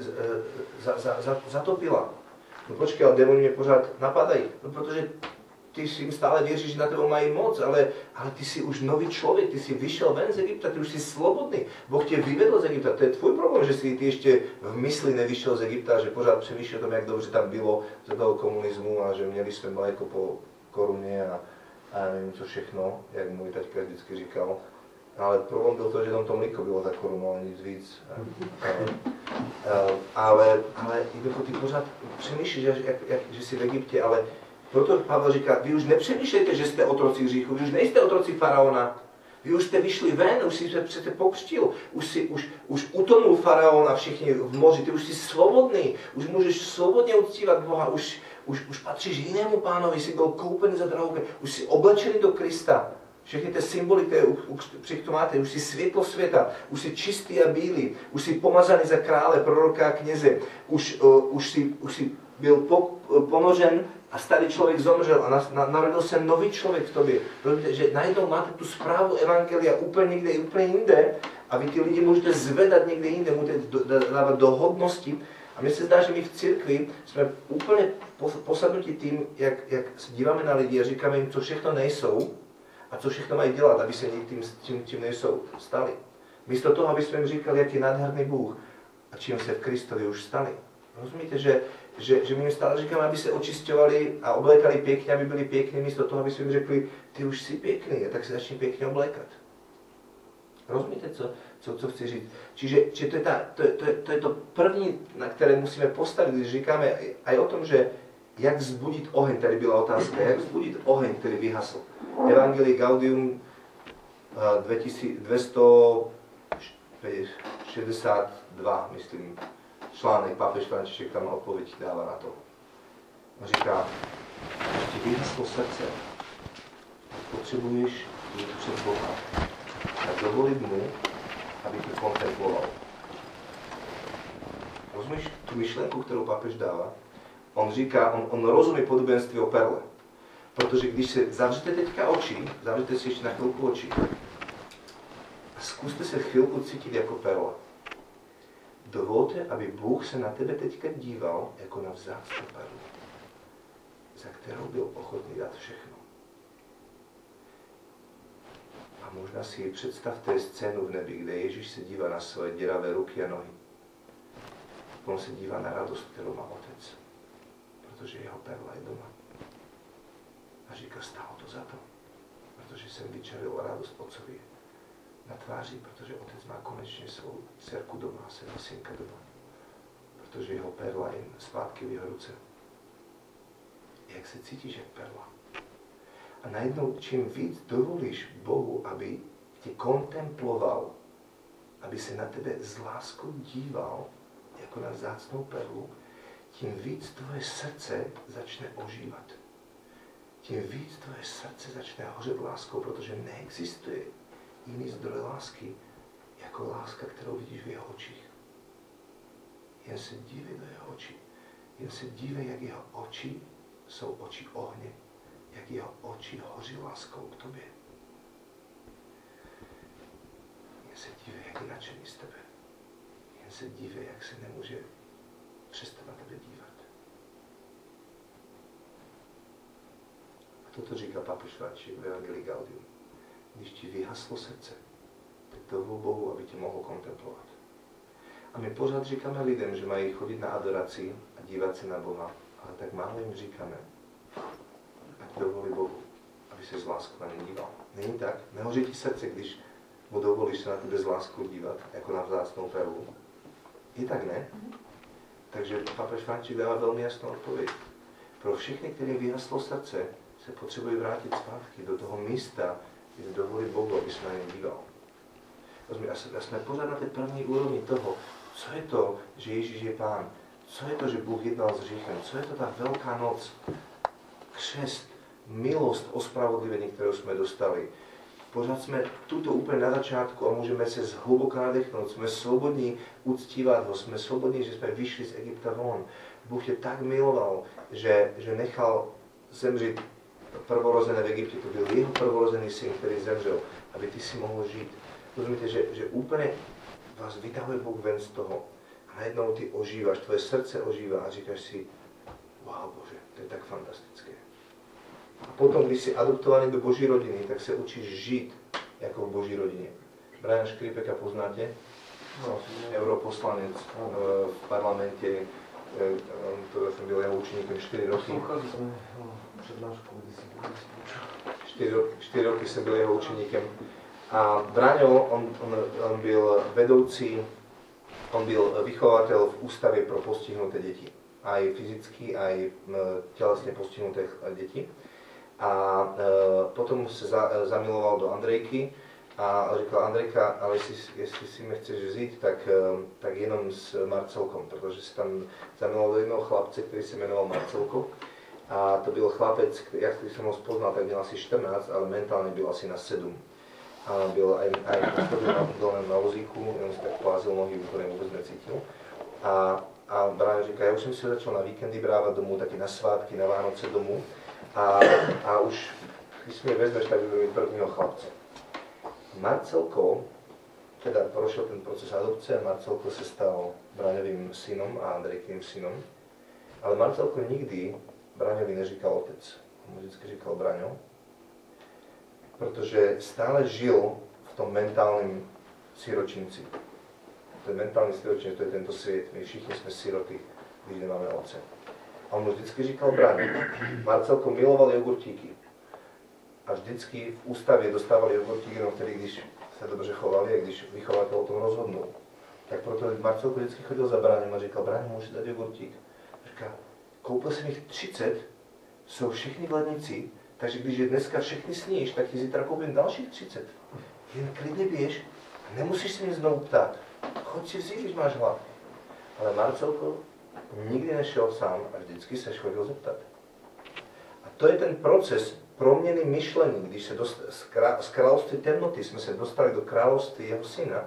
zatopila. No počkej, ale démoni mě pořád napadají. No protože ty si jim stále věříš, že na tebe mají moc, ale ty jsi už nový člověk, ty jsi vyšel ven z Egypta, ty už jsi slobodný. Boh tě vyvedl z Egypta, to je tvůj problém, že jsi ty ještě v mysli nevyšel z Egypta, že pořád přemýšlel o tom, jak dobře tam bylo za toho komunismu a že měli jsme mléko po koruně a nevím co všechno, jak můj taťka vždycky říkal. Ale problém byl to, že tam to mléko bylo za korunu, ale nic víc. Ale ty pořád přemýšlíš, že jsi v Egyptě, ale proto Pavel říká, vy už nepřemýšlejte, že jste otroci hříchu, vy už nejste otroci faraona. Vy už jste vyšli ven, už jsi se přece pokřtil, už utonul faraon a všichni v moři, ty už jsi svobodný, už můžeš svobodně uctívat Boha, už patříš jinému pánovi, jsi byl koupen za drahou krev, už jsi oblečený do Krista. Všechny ty symboly, které přitom máte, už jsi světlo světa, už jsi čistý a bílý, už jsi pomazaný za krále, proroka a kněze, už jsi byl ponořen a starý člověk zomřel a narodil se nový člověk v tobě. Rozumíte, že najednou máte tu zprávu Evangelia úplně jinde a vy ty lidi můžete zvedat někde jinde, můžete dávat do hodnosti. A mně se zdá, že my v církvi jsme úplně posadnutí tím, jak se díváme na lidi a říkáme jim, co všechno nejsou a co všechno mají dělat, aby se tím nejsou stali. Místo toho, aby jsme jim říkali, jak je nádherný Bůh a čím se v Kristovi už stali. Rozumíte, že my jim stále říkáme, aby se očisťovali a oblékali pěkně, aby byli pěkní, místo toho, aby jsme jim řekli, ty už jsi pěkný, a tak se začni pěkně oblékat. Rozumíte, co chci říct? Čiže to je to první, na které musíme postavit, když říkáme aj o tom, že jak vzbudit oheň, tady byla otázka, jak vzbudit oheň, který vyhasl. Evangelii Gaudium 262, myslím. Článek, pápež František tam odpověď dává na to. On říká, když ti vyhaslo srdce, potřebuješ jít před Boha. Tak dovolit mu, aby tě kontemploval. Rozumíš tu myšlenku, kterou pápež dává? On říká, on rozumí podobenství o perle. Protože když se zavřete teďka oči, zavřete si ještě na chvilku oči a zkuste se chvilku cítit jako perla. Dovolte, aby Bůh se na tebe teďka díval jako na vzácnou perlu. za kterou byl ochotný dát všechno. A možná si představte scénu v nebi, kde Ježíš se dívá na své děravé ruky a nohy. On se dívá na radost, kterou má otec, protože jeho perla je doma. A říká, stálo to za to, protože jsem vyčaril radost otcově na tváři, protože otec má konečně svou dcerku doma, svého synka doma, protože jeho perla je zpátky v jeho ruce. Jak se cítíš, jak perla? A najednou, čím víc dovolíš Bohu, aby tě kontemploval, aby se na tebe s láskou díval, jako na vzácnou perlu, tím víc tvoje srdce začne ožívat. Tím víc tvoje srdce začne hořet láskou, protože neexistuje jiný zdroj lásky, jako láska, kterou vidíš v jeho očích. Jen se dívej do jeho očí. Jen se dívej, jak jeho oči jsou oči ohně. Jak jeho oči hoří láskou k tobě. Jen se dívej, jak je nadšený z tebe. Jen se dívej, jak se nemůže přestat na tebe dívat. A toto říká papež František v Evangelii Gaudium. Když ti vyhaslo srdce, tak dovol Bohu, aby tě mohl kontemplovat. A my pořád říkáme lidem, že mají chodit na adoraci a dívat se na Boha, ale tak málo jim říkáme, ať dovolí Bohu, aby se z láskou na ně díval. Není tak? Nehoří ti srdce, když mu dovolíš se na tebe z láskou dívat, jako na vzácnou perlu. Je tak, ne? Takže papež František dává velmi jasnou odpověď. Pro všechny, kterým vyhaslo srdce, se potřebují vrátit zpátky do toho místa, kde dovolí Bohu, aby se na ně díval. A jsme pořád na té první úrovni toho, co je to, že Ježíš je Pán, co je to, že Bůh jednal s hříchem, co je to ta velká noc, křest, milost, ospravedlivení, kterou jsme dostali. Pořád jsme tuto úplně na začátku a můžeme se zhluboka nadechnout, jsme svobodní uctívat ho, jsme svobodní, že jsme vyšli z Egypta von. Bůh je tak miloval, že nechal zemřít prvorozené v Egyptě, to byl jeho prvorozený syn, který zemřel, aby ty si mohl žít. Rozumíte, že úplně vás vytahuje Bůh ven z toho a najednou ty ožíváš, tvoje srdce ožívá a říkáš si, wow Bože, to je tak fantastické. A potom, když jsi adoptovaný do Boží rodiny, tak se učíš žít jako v Boží rodině. Briana Škripeka poznáte? No, europoslanec v parlamentě, to jsem byl jeho učeníkem 4 roky. 4 roky jsem byl jeho učeníkem. A Braňo, on byl vedoucí, on byl vychovatel v ústavě pro postihnuté děti. Aj fyzicky, aj tělesně postihnuté děti. A potom se zamiloval do Andrejky a říkal, Andrejka, ale jestli si mě chceš vzít, tak jenom s Marcelkom, protože se tam zamiloval do jednoho chlapce, který se jmenoval Marcelko. A to byl chlapec, když jsem ho spoznal, tak byl asi 14, ale mentálně byl asi na 7. A byl aj na vozíku, jenom se tak plázil nohy, úplně vůbec necítil. A Brian říká, já už jsem si začal na víkendy brávat domů, taky na svátky, na Vánoce domů. A už, když mě vezmeš, tak budu mít prvního chlapce. Marcelko, teda prošel ten proces adopce a Marcelko se stal Braňovým synom a Andrejkým synom. Ale Marcelko nikdy Braňovi neříkal otec. On mu vždycky říkal Braňo, protože stále žil v tom mentálním siročinci. Ten mentální siročinec, to je tento svět. My všichni jsme siroty, když nemáme otce. A on mu vždycky říkal Braňo. Marcelko miloval jogurtíky. A vždycky v ústavě dostával jogurtíky, no vtedy, když se dobře chovali a když vychovatel o tom rozhodnul. Tak proto Marcelko vždycky chodil za Braňem a říkal, Braňo, můžeš dát jogurtík. Říkal, koupil jsem jich 30, jsou všechny v lednici, takže když je dneska všechny sníš, tak ti zítra koupím dalších 30. Jen klidně běž a nemusíš se mě znovu ptát. Choď si vzít, když máš hlad. Ale Marcelko nikdy nešel sám a vždycky se chodil zeptat. A to je ten proces proměny myšlení. Když se z království temnoty jsme se dostali do království jeho syna,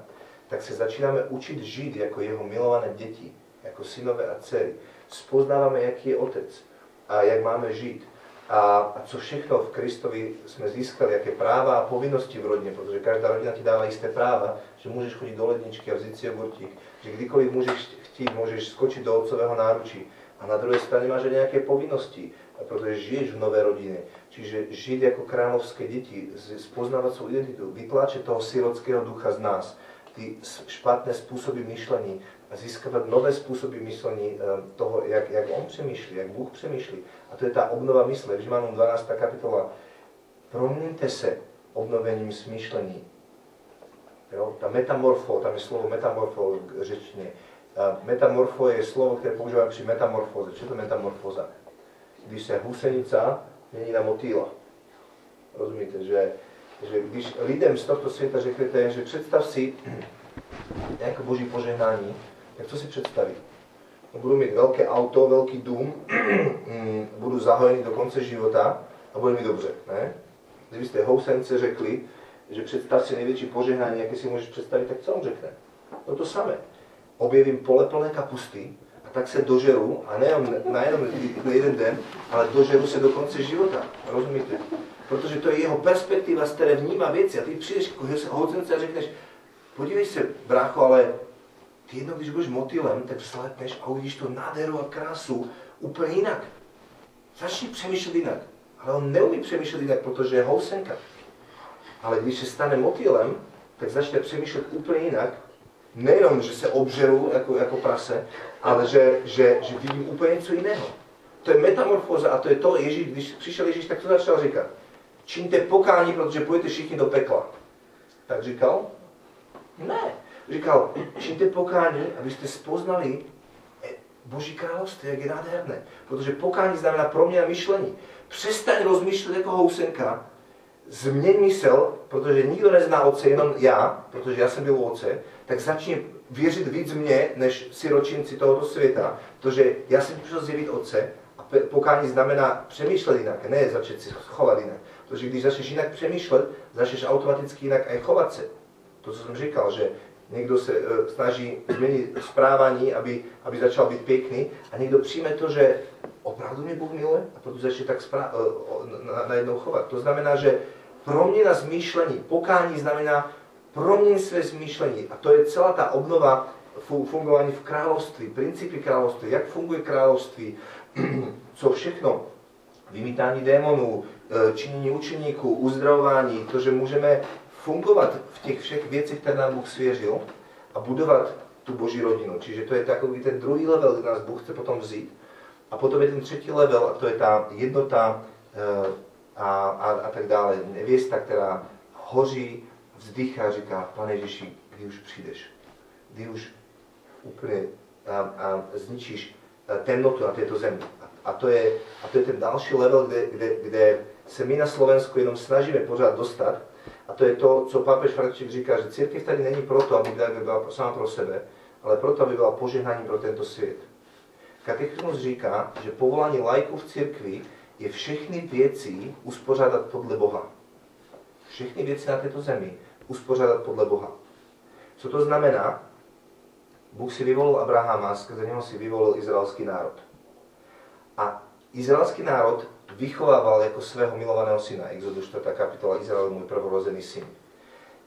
tak se začínáme učit žít jako jeho milované děti, jako synové a dcery. Spoznáváme, jaký je otec a jak máme žít. A co všechno v Kristovi jsme získali, jaké práva a povinnosti v rodině, protože každá rodina ti dává jisté práva, že můžeš chodit do ledničky a vzít si jogurtík, že kdykoliv můžeš chtít, můžeš skočit do otcového náručí. A na druhé straně máš nějaké povinnosti, pretože žiješ v novej rodine. Čiže žiť ako kráľovské deti, spoznávať svoju identitu, vytláčať toho sirotského ducha z nás, tí špatné spôsoby myšlení, získavať nové spôsoby myslení toho, jak on přemýšlí, jak Bůh přemýšlí. A to je tá obnova mysle. Rimánom 12. kapitola. Proměňte se obnovením smýšlení. Jo? Tá metamorfó, tam je slovo metamorfó v řečtine. Metamorfó je slovo, ktoré používame pri metamorfóze. Čo je to metamorfóza? Když sa husenica mení na motýla. Rozumíte, že když lidem z tohto světa řeknete, že představ si nejaké Boží požehnání, tak co si představí? Budú mít veľké auto, veľký dům, budú zahojení do konce života a bude mi dobře, ne? Kdybyste housence řekli, že představ si největší požehnání, jaké si můžeš představit, tak co on řekne? No to samé. Objevím pole plné kapusty a tak se dožeru, a na jeden den, ale dožeru se do konce života, rozumíte? Protože to je jeho perspektiva, z které vnímá věci. A ty přijdeš k housence a řekneš, podívej se, brácho, ale ty jednou, když budeš motýlem, tak vzletneš a uvidíš tu nádheru a krásu úplně jinak. Začni přemýšlet jinak. Ale on neumí přemýšlet jinak, protože je housenka. Ale když se stane motýlem, tak začne přemýšlet úplně jinak. Nejenom, že se obžeru jako prase, ale že vidím úplně něco jiného. To je metamorfóza a to je to, Ježíš, když přišel Ježíš, tak to začal říkat. Čiňte pokání, protože půjdete všichni do pekla. Tak říkal? Ne. Říkal, čiňte pokání, abyste spoznali Boží království, jak je nádherné. Protože pokání znamená proměna myšlení. Přestaň rozmýšlet jako housenka, změň mysl, protože nikdo nezná Otce, jenom já, protože já jsem byl u Otce, tak začni věřit víc mně, než siročinci tohoto světa, protože já jsem přišel zjevit Otce a pokání znamená přemýšlet jinak, ne začít si chovat jinak. Protože když začneš jinak přemýšlet, začneš automaticky jinak aj chovat se. To, co jsem říkal, že niekto sa snaží zmeniť správanie, aby začal byť pekný a niekto príjme to, že opravdu mi Boh miluje a preto začne tak najednou chovať. To znamená, že promena zmýšlení, pokání znamená promena svoje zmýšlení a to je celá tá obnova fungovaní v kráľovství, princípy kráľovstva, jak funguje kráľovství, co všechno, vymýtání démonů, činění učeníků, uzdravování, to, že môžeme fungovat v těch všech věcech, které nám Bůh svěřil a budovat tu Boží rodinu. Čiže to je takový ten druhý level, kde nás Bůh chce potom vzít. A potom je ten třetí level, a to je ta jednota a tak dále. Nevěsta, která hoří, vzdychá, říká, Pane Ježíši, kdy už přijdeš? Kdy už úplně zničíš temnotu na této zemi? A to je ten další level, kde se my na Slovensku jenom snažíme pořád dostat. A to je to, co pápež František říká, že církev tady není proto, aby byla sama pro sebe, ale proto, aby byla požehnání pro tento svět. Katechizmus říká, že povolání laiků v církvi je všechny věci uspořádat podle Boha. Všechny věci na této zemi uspořádat podle Boha. Co to znamená? Bůh si vyvolil Abrahama, skrze něho si vyvolil izraelský národ. A izraelský národ vychovával jako svého milovaného syna. Exodus 4. kapitola, Izrael, můj prvorozený syn.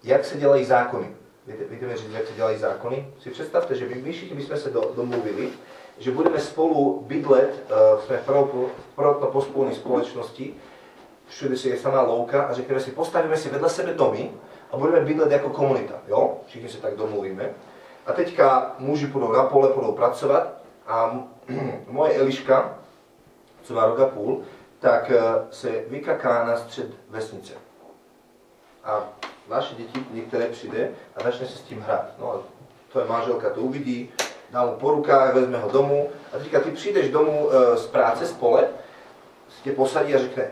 Jak se dělají zákony? Víte mi říct, jak se dělají zákony? Si představte, že my všichni jsme se domluvili, že budeme spolu bydlet, jsme protopospolní společnosti, všude si je samá louka a řekneme si, postavíme si vedle sebe domy a budeme bydlet jako komunita. Jo? Všichni se tak domluvíme. A teďka muži půjdou na pole, půjdou pracovat a moje Eliška, co má rok a půl, tak se vykaká na střed vesnice. A vaše děti, některé přijde a začne se s tím hrát. No a tvoje manželka to uvidí, dá mu po rukách, vezme ho domů. A teďka ty přijdeš domů z práce, z pole, si tě posadí a řekne,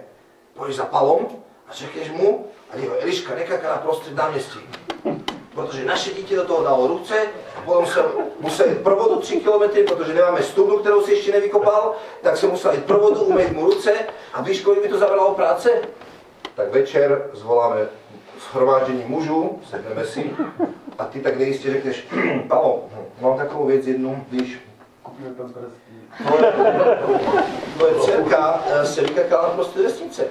pojď za palom a řekneš mu, a jeho Eliška nekaká na prostřed náměstí. Protože naše dítě do toho dalo ruce, potom se musel jít provodu 3 km, protože nemáme studnu, kterou si ještě nevykopal, tak se musel jít provodu, umýt mu ruce a víš, kolik mi to zabralo práce? Tak večer zvoláme shromáždění mužů, sedneme si a ty tak nejistě řekneš, Palo, mám takovou věc jednu, víš, kupíme tam prstí. Tvoje dcerka se vykakala prostě vesnice.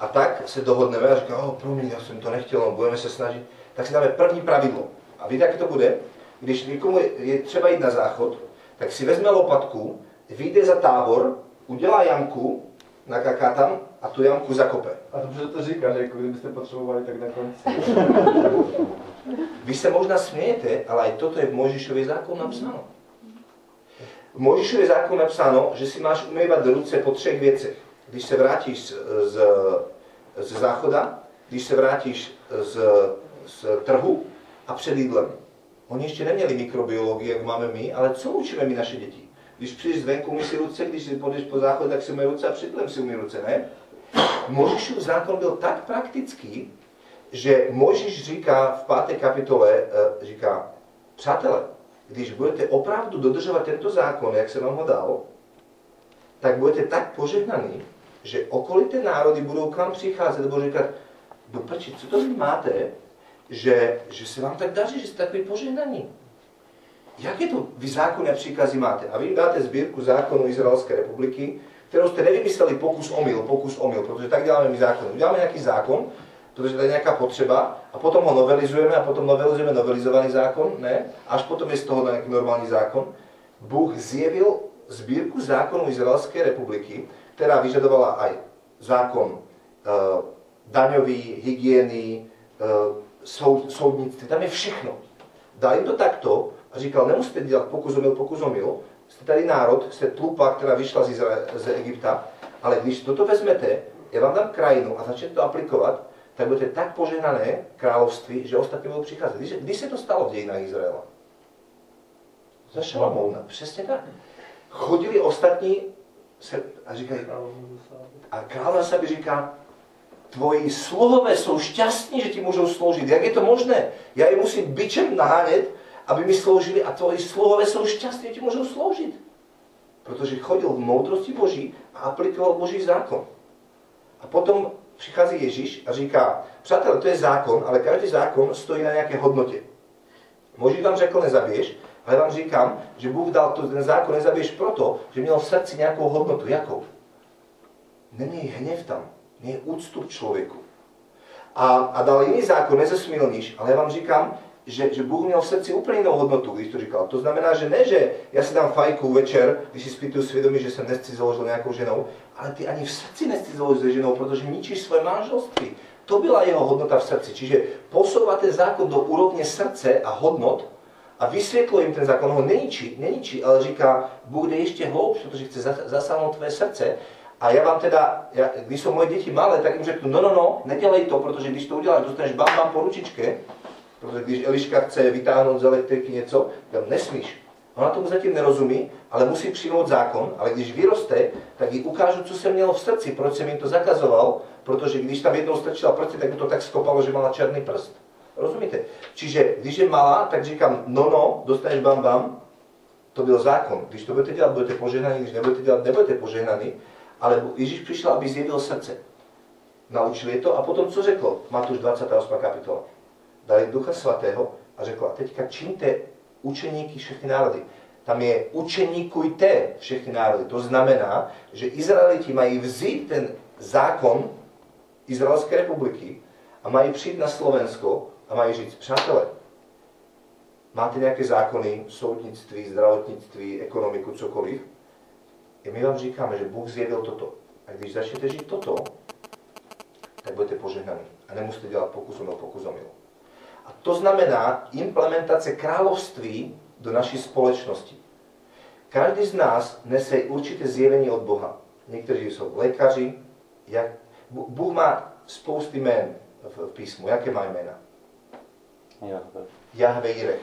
A tak se dohodneme a říká, promiň, já jsem to nechtěl, budeme se snažit. Tak si dáme první pravidlo. A víte, jak to bude? Když někomu je třeba jít na záchod, tak si vezme lopatku, vyjde za tábor, udělá jamku nakaká tam a tu jamku zakope. A dobře to říká, že kdybyste potřebovali, tak na konci. Vy se možná smějete, ale aj toto je v Mojžišově zákonu napsáno. V Mojžišově zákonu napsáno, že si máš umývat ruce po třech věcech. Když se vrátíš ze záchoda, když se vrátíš z trhu a před jídlem. Oni ještě neměli mikrobiologii, jak máme my, ale co učíme my naše děti? Když přijdeš zvenku, umyj si ruce, když si půjdeš po záchod, tak si umyj ruce a před jídlem si umyj ruce, ne? Mojžišův zákon byl tak praktický, že Mojžiš říká v 5. kapitole, říká, přátelé, když budete opravdu dodržovat tento zákon, jak jsem vám ho dal, tak budete tak požehnaní, že okolité národy budou k vám přicházet a budou říkat, do prči, co to vy máte, že se vám tak daří, že jste takový požehnaní. Jaké to vy zákonné příkazy máte? A vy dáte sbírku zákonů Izraelské republiky, kterou jste nevymysleli pokus omyl, protože tak děláme my zákony. Uděláme nějaký zákon, protože tady je nějaká potřeba a potom ho novelizujeme a potom novelizujeme novelizovaný zákon, ne? Až potom je z toho nějaký normální zákon. Bůh zjevil sbírku zákonů Izraelské republiky, která vyžadovala aj zákon daňový, hygieny, soudnictví, tam je všechno. Dal jim to takto a říkal, nemusíte dělat pokus omyl, jste tady národ, jste tlupa, která vyšla z Egypta, ale když toto vezmete, já vám dám krajinu a začnete to aplikovat, tak budete tak požehnané království, že ostatní budou přicházet. Když se to stalo v dějinách Izraela? Za Šalamouna, přesně tak. Chodili ostatní a říkají, a král Asabi říká, tvoji sluhové jsou šťastní, že ti můžou sloužit. Jak je to možné? Já je musím bičem nahánět, aby mi sloužili a tvoji sluhové jsou šťastní, že ti můžou sloužit. Protože chodil v moudrosti Boží a aplikoval Boží zákon. A potom přichází Ježíš a říká, přátelé, to je zákon, ale každý zákon stojí na nějaké hodnotě. Možná vám řekl, nezabiješ, ale vám říkám, že Bůh dal ten zákon, nezabiješ proto, že měl v srdci nějakou hodnotu. Jakou? Neměj hněv tam. Nie je úctu k člověku. A dal jiný zákon, nezesmilníš, ale já vám říkám, že Bůh měl v srdci úplně jinou hodnotu, když to říkal. To znamená, že ne, že já si dám fajku večer, když si zpítuju svědomí, že jsem nescizoložil nějakou ženou, ale ty ani v srdci nescizoložil se ženou, protože ničíš svoje manželství. To byla jeho hodnota v srdci. Čiže posouváte zákon do úrovně srdce a hodnot a vysvětlo jim ten zákon. On ho neničí, ale říká, Bůh jde ještě hloubš, protože chce zasáhnout tvé srdce. A já vám teda, když jsou moje děti malé, tak jim řeknu, no, nedělej to, protože když to uděláš, dostaneš bám po ručičke, protože když Eliška chce vytáhnout z elektriky něco, tak nesmíš. Ona tomu zatím nerozumí, ale musí přijmout zákon, ale když vyroste, tak jí ukážu, co jsem měl v srdci, proč jsem jim to zakazoval, protože když tam jednou strčila prst, tak mi to tak skopalo, že mala černý prst. Rozumíte? Čiže když je malá, tak říkám, no, dostaneš bám, to byl zákon. Když to budete dělat, budete požehnaní, když nebudete dělat, nebudete požehnaní. Ale Ježíš přišel, aby zjevil srdce. Naučil je to a potom co řekl? Matúš 28. kapitola. Dali Ducha Svatého a řekl, a teďka čiňte učeníky všechny národy. Tam je učeníkujte všechny národy. To znamená, že Izraeliti mají vzít ten zákon Izraelské republiky a mají přijít na Slovensko a mají říct, přátelé, máte nějaké zákony, soudnictví, zdravotnictví, ekonomiku, cokoliv, a my vám říkáme, že Bůh zjevil toto. A když začnete žít toto, tak budete požehnaní. A nemusíte dělat pokus omyl. A to znamená implementace království do naší společnosti. Každý z nás nese určité zjevení od Boha. Někteří jsou lékaři. Bůh má spousty jmén v písmu. Jaké má jména? Jahve Jirech.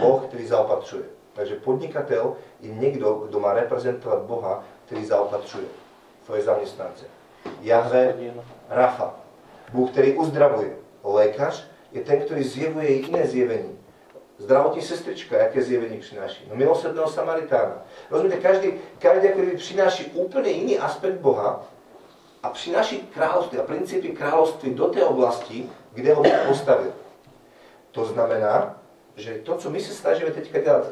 Boh, který zaopatřuje. Takže podnikatel je někdo, kdo má reprezentovat Boha, který zaopatřuje svoje zaměstnance. Jahve Rafa, Bůh, který uzdravuje. Lékař je ten, který zjevuje jiné zjevení. Zdravotní sestrička, jaké zjevení přináší? No, milosrdného Samaritána. Rozumíte, každý který přináší úplně jiný aspekt Boha a přináší království a principy království do té oblasti, kde ho Bůh postavil. To znamená, že to, co my se snažíme teďka dělat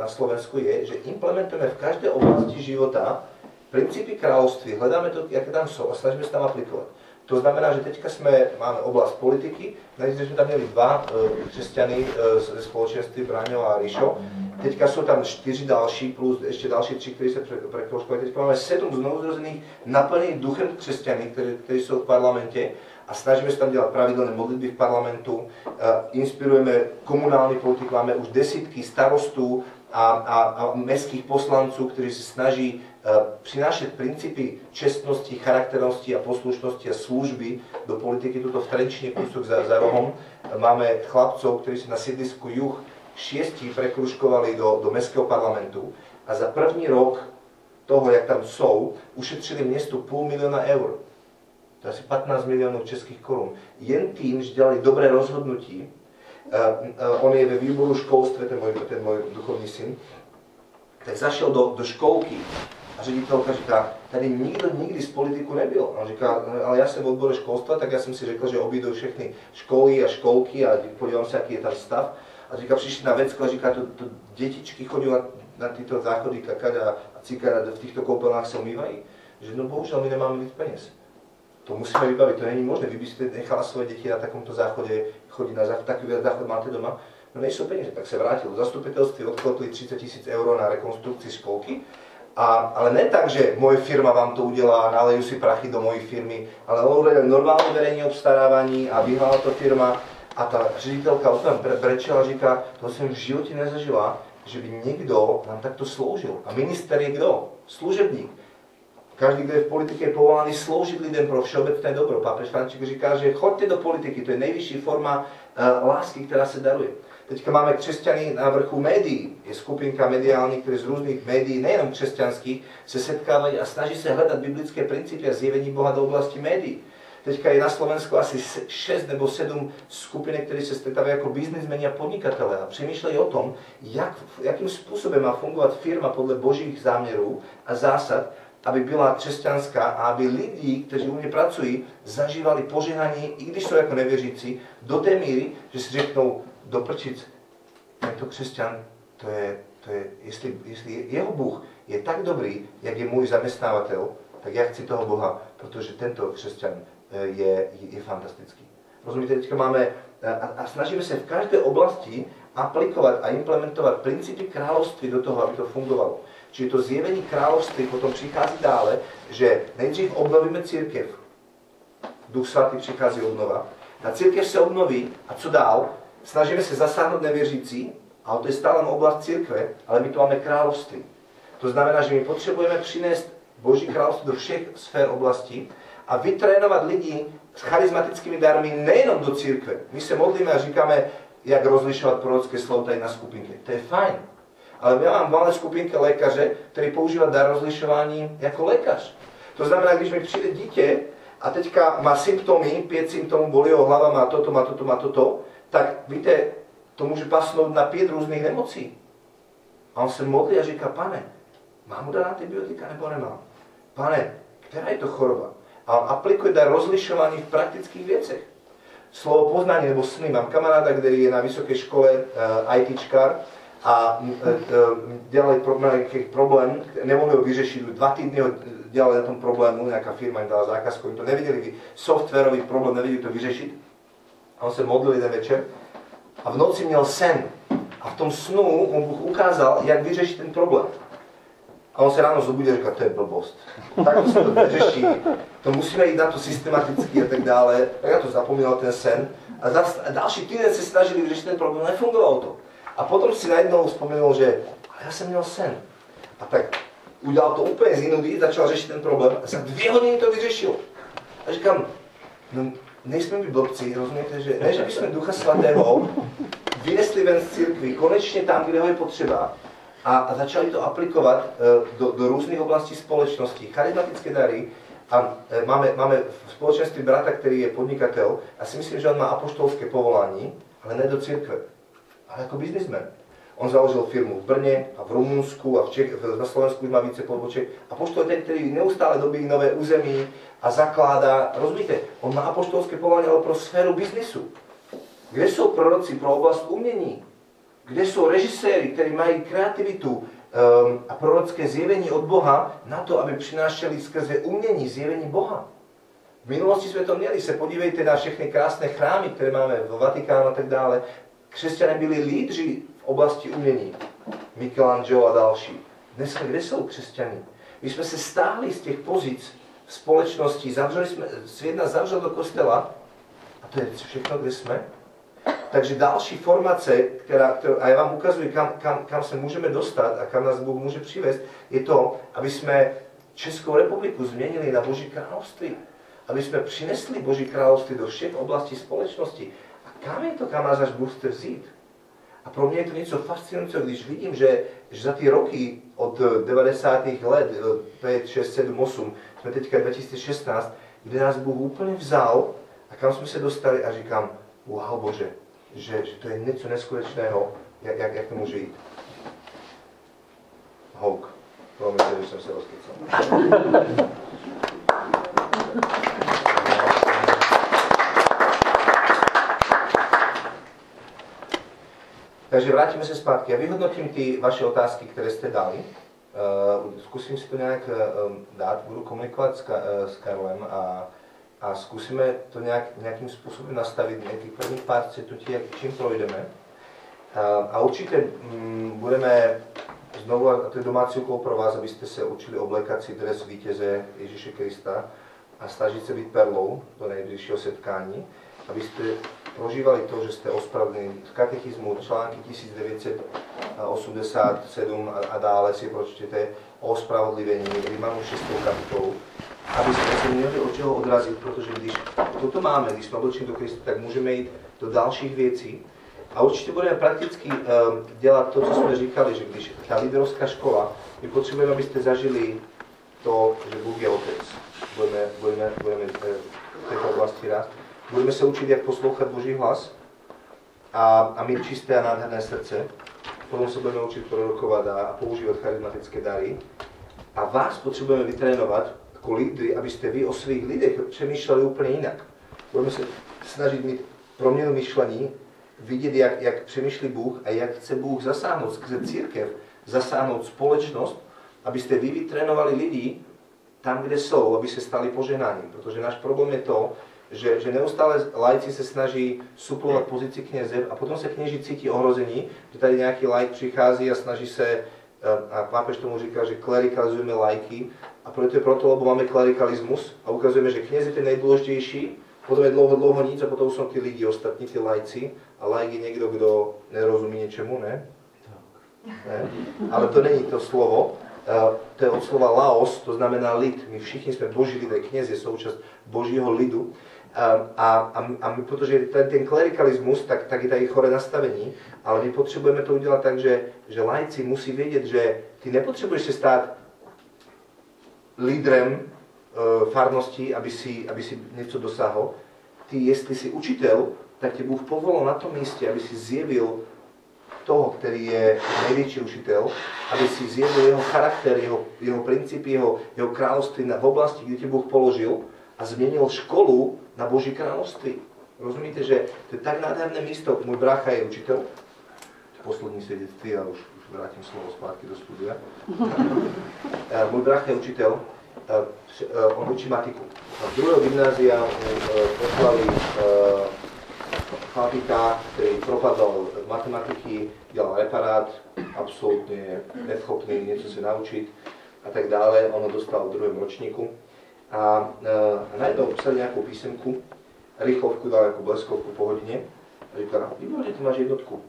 na Slovensku, je, že implementujeme v každé oblasti života principy království, hledáme to, jaké tam jsou a snažíme se tam aplikovat. To znamená, že teďka máme oblasť politiky, najzrej sme tam mieli dva křesťany ze spoločenství Braňo a Rišo. Teďka sú tam 4 další, plus ešte další 3, ktorí sa prekouškovali. Teďka máme 7 znovuzrozených naplnených duchem křesťaní, ktorí sú v parlamente. A snažíme sa tam delať pravidelné modlitby v parlamentu, inspirujeme komunálny politik, máme už desítky starostů a mestských poslanců, ktorí sa snaží prinášať princípy čestnosti, charakternosti a poslušnosti a služby do politiky. Tuto v Trenčine, kúsok za rohom, máme chlapcov, ktorí sa na Sedlisku Juh 6 prekružkovali do mestského parlamentu a za první rok toho, jak tam sú, ušetřili městu $500,000 eur. To je asi 15 miliónov českých korún. Jen tým, že dělali dobré rozhodnutí, on je ve výboru školstve, ten môj duchovní syn, tak zašel do školky a ředitelka říká, tady nikdo nikdy z politiku nebyl. A on říká, ale ja som v odbore školstva, tak ja som si řekl, že obídu všechny školy a školky a podívam sa, aký je tam stav. A říká, přišli na vecko a říká, to detičky chodí na tyto záchody kakať a cikať a v týchto koupelnách sa umývají. Že no bohužiaľ, my nemáme víc peněz. To musíme vybaviť, to není možné. Vy by ste nechala svoje deti na takomto záchode chodiť na záchod, taký záchod máte doma. No nejsou peníze, tak sa vrátil. V zastupiteľstve odkladli 30 000 eur na rekonstrukcii školky. Ale ne tak, že moje firma vám to udelá, nalejú si prachy do mojej firmy, ale normálne verejné obstarávanie a vyhlála to firma. A tá ředitelka o tom brečela, říká, to som v živote nezažila, že by niekto nám takto slúžil. A minister je kto? Služebník. Každý, kto je v politike, je povolaný slúžiť lidem pro všeobecné dobro. Pápež František říká, že choďte do politiky, to je nejvyšší forma lásky, ktorá sa daruje. Teďka máme křesťany na vrchu médií. Je skupinka mediálnych, ktoré z rôznych médií, nejenom křesťanských, sa setkávajú a snaží sa hľadať biblické princípy a zjevení Boha do oblasti médií. Teďka je na Slovensku asi 6 nebo 7 skupinek, ktoré sa stretávajú ako biznismeni a podnikatelia a přemýšľajú o tom, jakým spôsobom má fungovať firma podľa božích zámerov a zásad, aby byla křesťanská a aby lidi, kteří u mě pracují, zažívali požehnání, i když jsou jako nevěřící, do té míry, že si řeknou do prčic, tento křesťan, to je jestli jeho Bůh je tak dobrý, jak je můj zaměstnávatel, tak já chci toho Boha, protože tento křesťan je fantastický. Rozumíte, teďka máme a snažíme se v každé oblasti aplikovat a implementovat principy království do toho, aby to fungovalo. Čiže to zjevení kráľovství potom přichází dále, že nejdřív obnovíme církev. Duch svatý přichází obnova. Ta církev se obnoví a co dál? Snažíme se zasáhnout nevěřící, ale to je stále na oblast církve, ale my to máme kráľovství. To znamená, že my potřebujeme přinést Boží kráľovství do všech sfér oblasti a vytrénovat lidi s charizmatickými darmi nejenom do církve. My se modlíme a říkáme, jak rozlišovat prorocké slovo tady na skupinke. To je fajn. Ale ja mám malé skupinky lékaře, ktorí používajú dar rozlišování ako lékař. To znamená, když mi přijde dítě a teďka má symptomy, 5 symptomů, bolí ho hlava, má toto, tak víte, to môže pasnúť na 5 různých nemocí. A on se modlí a říká, pane, mám mu dát antibiotika nebo nemám? Pane, která je to choroba? A on aplikuje dar rozlišování v praktických věcech. Slovo poznání nebo sny. Mám kamaráda, který je na vysoké škole ITčkár, a dělali problém, nemohli ho vyřešit, 2 týdny ho dělali na tom problému, nějaká firma jim dala zákazku, jim to neviděli, softwarový problém, neviděli to vyřešit. A on se modlil jeden večer a v noci měl sen. A v tom snu on Bůh ukázal, jak vyřešit ten problém. A on se ráno zobudil a říkal, to je blbost. Tak se to vyřeší, to musíme jít na to systematicky a tak dále. Tak já to zapomínal ten sen. A další týden se snažili vyřešit ten problém, nefungovalo to. A potom si najednou vzpomenul, že ale ja som měl sen. A tak udělal to úplně z jinudy, začal řešit ten problém a za 2 hodiny to vyřešil. A říkám, no nejsme my blbci, rozumíte, že ne, že by sme Ducha Svatého vynesli ven z církvy, konečně tam, kde ho je potřeba. A začali to aplikovat do různých oblastí společnosti, charizmatické dary. A máme v společenství brata, který je podnikatel, a si myslím, že on má apoštolské povolání, ale ne do církve. Ale ako biznismen. On založil firmu v Brne a v Rumunsku a na Slovensku už má více poboček. Apoštol je ten, ktorý neustále dobíjí nové území a zakládá. Rozumíte? On má apoštolské povolanie, ale pro sféru biznisu. Kde sú proroci pro oblast umení? Kde sú režiséri, ktorí majú kreativitu a prorocké zjevenie od Boha na to, aby prinášali skrze umení zjevení Boha? V minulosti sme to mieli, sa podívejte na všechny krásne chrámy, ktoré máme vo Vatikánu a tak dále. Křesťané byli lídři v oblasti umení. Michelangelo a další. Dneska kde sú křesťaní? My sme sa stáhli z tých pozíc v spoločnosti, svet nás zavřel do kostela a to je všechno, kde sme. Takže další formace, a ja vám ukazujem, kam sa môžeme dostať a kam nás Boh môže privést, je to, aby sme Českou republiku zmenili na Boží kráľovství. Aby sme prinesli Boží kráľovství do všetkých oblastí spoločnosti. A kam je to, kam nás až Boh chce vzít? A pro mňa je to niečo fascinujúce, když vidím, že za tie roky od 90. let, 5, 6, 7, 8, sme teďka 2016, kde nás Boh úplne vzal a kam sme sa dostali a říkám, wow Bože, že to je niečo neskutočného, jak to môže ísť. Houk. Veľmi sa, že som sa rozkecal. Takže vrátime sa zpátky. Ja vyhodnotím tie vaše otázky, ktoré ste dali. Skúsim si to nejak dať, budu komunikovať s Karolem a skúsime to nejakým spôsobom nastaviť. Tých prvních pár citutí, čím projdeme. A určite budeme znovu, a to je domácí úkol pro vás, aby ste sa učili oblekať si dres vítěze Ježíše Krista a snažiť sa byť perlou do nejbližšieho setkání, aby ste prožívali to, že ste ospravedlnení z katechizmu, články 1987 a dále si pročtete o ospravedlivení Rimánu 6. kapitolu, aby sme sa neměli od čeho odrazit, protože když toto máme, když jsme oblečení do Krista, tak můžeme jít do dalších věcí. A určitě budeme prakticky dělat to, co jsme říkali, že když ta líderovská škola, my potřebujeme, abyste zažili to, že Bůh je otec. Budeme v této oblasti rád. Budeme se učit, jak poslouchat Boží hlas a mít čisté a nádherné srdce. Potom se budeme učit prorokovat a používat charizmatické dary. A vás potřebujeme vytrénovat jako lídry, abyste vy o svých lidech přemýšleli úplně jinak. Budeme se snažit mít proměnu myšlení, vidět, jak přemýšlí Bůh a jak chce Bůh zasáhnout skrze církev, zasáhnout společnost, abyste vy vytrénovali lidi tam, kde jsou, aby se stali požehnáním. Protože náš problém je to, že neustále laici se snaží suplovat pozici kněze a potom se kněží cítí ohrození, že tady nějaký laik přichází a snaží se, a pápež tomu říká, že klerikalizujeme laiky a proto je proto, lebo máme klerikalismus a ukazujeme, že kněz je ten nejdůležitější, potom je dlouho nic a potom jsou ty lidi ostatní, ty laici a laik je někdo, kdo nerozumí něčemu, ne? Ale to není to slovo. To je od slova laos, to znamená lid. My všichni jsme boží lidé, kněz je součást božího lidu. A my, protože ten klerikalismus, tak je tady chore nastavení, ale my potřebujeme to udělat tak, že laici musí vědět, že ty nepotřebuješ se stát lídrem farnosti, aby si něco dosáhl. Ty, jestli jsi učitel, tak tě Bůh povolal na tom místě, aby si zjevil toho, který je největší učitel, aby si zjevil jeho charakter, jeho principy, jeho království v oblasti, kde tě Bůh položil a změnil školu na Boží království. Rozumíte, že to je tak nádherné místo. Můj brácha je učitel. Poslední svědectví, já už vrátím slovo zpátky do studia. Můj brácha je učitel. On učí matiku. A v druhého gymnázia poslali chlapíka, který propadal matematiky, dělal reparát, absolutně neschopný něco se naučit a tak dále. On ho dostal v druhém ročníku. A najednou psal nějakou písemku, rychlovku, dal jako bleskovku po hodině. A říká, výborně, ty máš jednotku.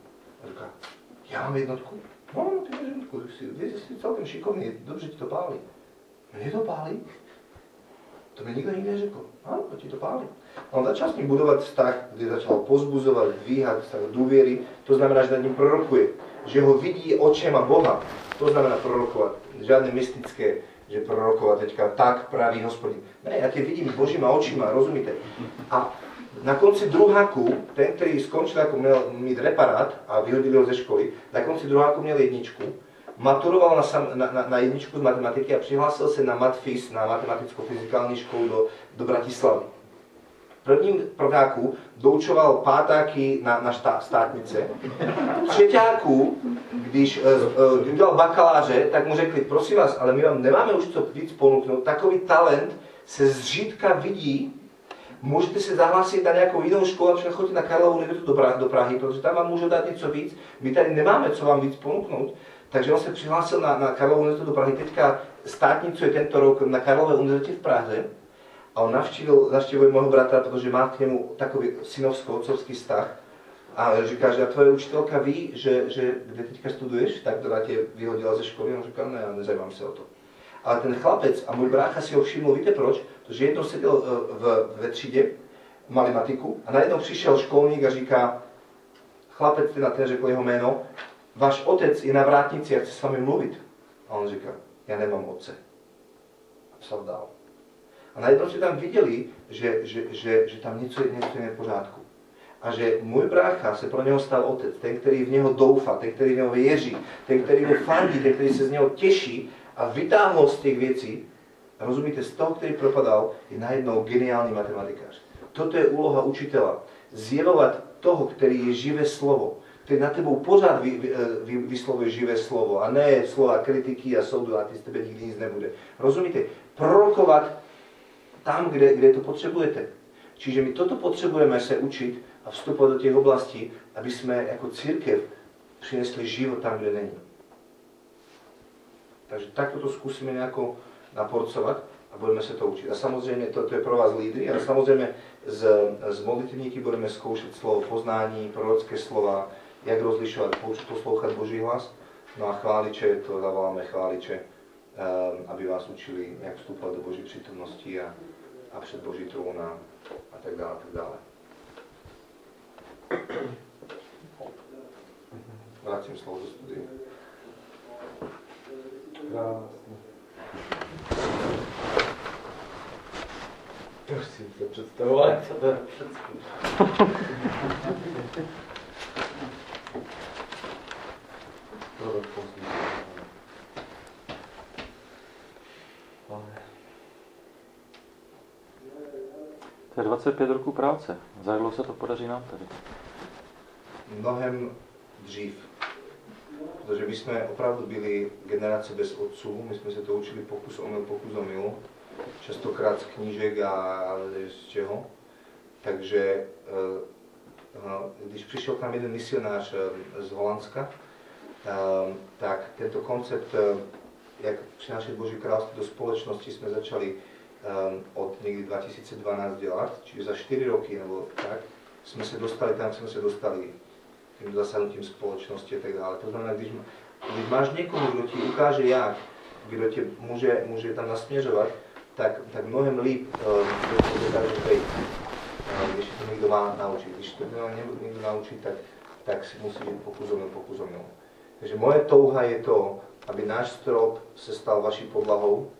A říká, já mám jednotku? No, ty máš jednotku, jsi celkem šikovný, dobře ti to pálí. Mne to pálí? To mi nikto nikdy neřekl. Áno, to ti to pálí. On začal s ním budovať vztah, kde začal pozbuzovať, dvíhať vztah dôviery. To znamená, že nad ním prorokuje. Že ho vidí očima Boha. To znamená prorokovať. Žiadne mystické, že prorokovať teďka tak pravý Hospodin. Ne, ja tie vidím Božíma očima, rozumíte? A na konci druháku, ten, ktorý skončil ako mal mít reparát a vyhodili ho ze školy, na konci druháku měl jedničku. Maturoval na jedničku z matematiky a přihlásil se na matfis, na matematicko-fyzikální školu do Bratislavy. V prvním prváku doučoval pátáky na státnice. V třetíku, když udělal bakaláře, tak mu řekli, prosím vás, ale my vám nemáme už co víc ponuknout. Takový talent se zřídka vidí Môžete sa zahlásiť na nejakou inou školu, napríklad chodíte na Karlovú univerzitu do Prahy, pretože tam vám môžu dať niečo víc, my tady nemáme co vám víc ponúknuť. Takže on sa prihlásil na Karlovú univerzitu do Prahy, teďka státnicuje tento rok na Karlovej univerzite v Prahe a on navštívil môjho brata, pretože má k nemu takový synovsko-otcovský vztah. A říká, že a tvoje učitelka ví, že kde teďka studuješ, tak ktorá tě vyhodila ze školy, on říká, ne, nezajímám se o to. Ale ten chlapec a můj brácha si ho všiml, víte proč? Protože jednou seděl ve třídě, mali matiku, a najednou přišel školník a říká, chlapec ten a ten, řekl jeho jméno, váš otec je na vrátnici a chce s vámi mluvit. A on říká, já nemám otce. A psal dál. A najednou si tam viděli, že tam něco je v pořádku. A že môj brácha sa pro neho stal otec, ten, ktorý v neho doufa, ten, ktorý v neho věří, ten, ktorý mu fandí, ten, ktorý sa z neho teší a vytáhol z tých vecí. Rozumíte, z toho, ktorý propadal, je najednou geniálny matematikář. Toto je úloha učiteľa. Zjevovať toho, ktorý je živé slovo, ktorý na tebou pořád vyslovuje živé slovo a ne slova kritiky a soudu a ty z tebe nikdy nic nebude. Rozumíte, prorokovať tam, kde to potrebujete. Čiže my toto potrebujeme sa učiť, a vstupovať do tých oblastí, aby sme ako církev prinesli život tam, kde není. Takže takto to skúsime nejako naporcovať a budeme sa to učiť. A samozrejme, to je pro vás lídry, ale samozrejme z modlitevníky budeme skúšať slovo poznání, prorocké slova, jak rozlišovať, poslúchať Boží hlas. No a chváliče, to zavoláme chváliče, aby vás učili, jak vstupovať do Boží prítomnosti a pred Boží trón a tak dále, tak dále. Vrátím slovo do studia. Krásne. Musím sa predstavovať. To je 25 roků práce. Za jak dlouho se to podaří nám tady? Mnohem dřív. Protože my jsme opravdu byli generace bez otců, my jsme se to učili pokus omyl, častokrát z knížek a z čeho. Takže když přišel k nám jeden misionář z Holandska, tak tento koncept, jak přinášet Boží království do společnosti, jsme začali od někdy 2012 dělat, čiže za 4 roky nebo tak, jsme se dostali tam, jsme se dostali tím zasadnutím společnosti a tak dále. To znamená, když máš někoho, kdo ti ukáže jak, kdo tě může tam nasměřovat, tak mnohem líp to dokáže být. Když to někdo má naučit, když to někdo naučí, tak si musí být pokus omyl. Takže moje touha je to, aby náš strop se stal vaší podlahou,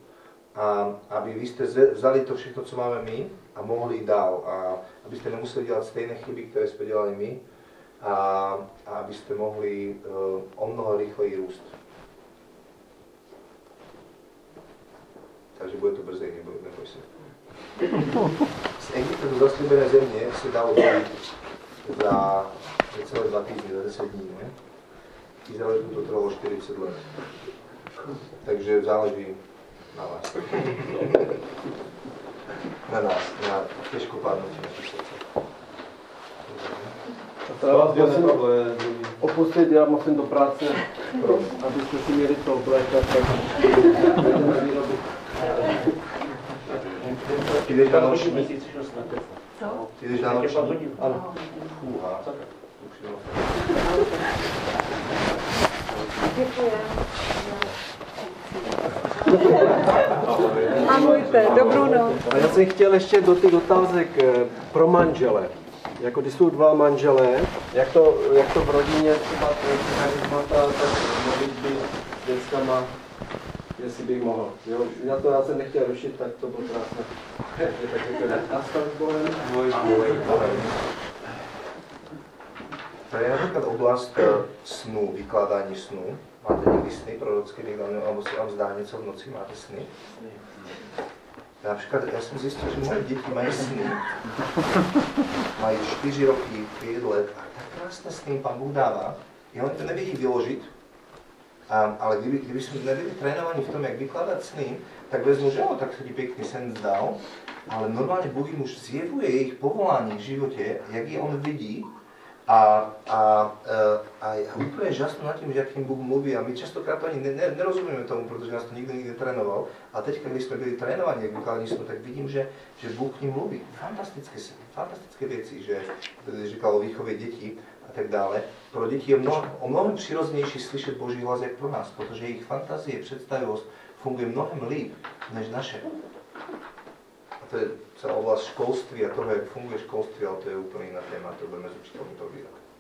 a aby vy ste vzali to všetko, co máme my a mohli ísť dál. A aby ste nemuseli delať stejné chyby, ktoré sme delali my a aby ste mohli o mnoho rýchleji rúsť. Takže bude to brzej, neboj sa. Z Egypta do zasľúbené zemne sa dalo za celé 2 týždne, za 10 dní, ne? Izrael to trvalo 40 let. Takže záleží na vás. Na nás, na těžkou pádnosti našich srdce. Opustit, já musím do práce, abyste si měli to oblékat, tak budeme výrobit. Ty jdeš na noční měsíc, že jsme teď. Co? Ty jdeš na noční? Ano. Fůha. Ahojte, dobrou noc. A já jsem chtěl ještě do těch otázek pro manžele. Jako když jsou dva manželé, jak to v rodině třeba charismata, tak modlitby s dětskama, jestli bych mohl. Jo? Já jsem nechtěl rušit, tak to bylo krásné. A stav s Bohem? Ahoj. To je například oblast snů, vykládání snů. Máte někdy sny prorocké, nebo si vám zdá něco v noci, máte sny? Například, já jsem zjistil, že moje děti mají sny. Mají 4 roky, 5 let a tak krásné sny Pán Bůh dává. Já oni to nevědí vyložit. Ale kdyby sme nebyli trénovaní v tom, jak vykladať sny, tak vezmu, že tak sa ti pekný sen zdal, ale normálne Boh im už zjevuje ich povolanie v živote, jak je on vidí, a úplne žasnú nad tým, že akým Boh mluví, a my častokrát ani nerozumieme tomu, pretože nás to nikto trénoval. A teď, keď sme byli trénovaní, ako vykladní sme, tak vidím, že Boh k nim mluví. Fantastické veci, že říkal o výchove detí a tak dále. Pro deti je o mnohem přirozenejší slyšet Boží hlas, jak pro nás, protože jejich fantazie, představivosť funguje mnohem líp než naše. To je celá oblasť školství a toho, jak funguje školství, ale to je úplne iná téma, to budeme s učiteľmi to vydať.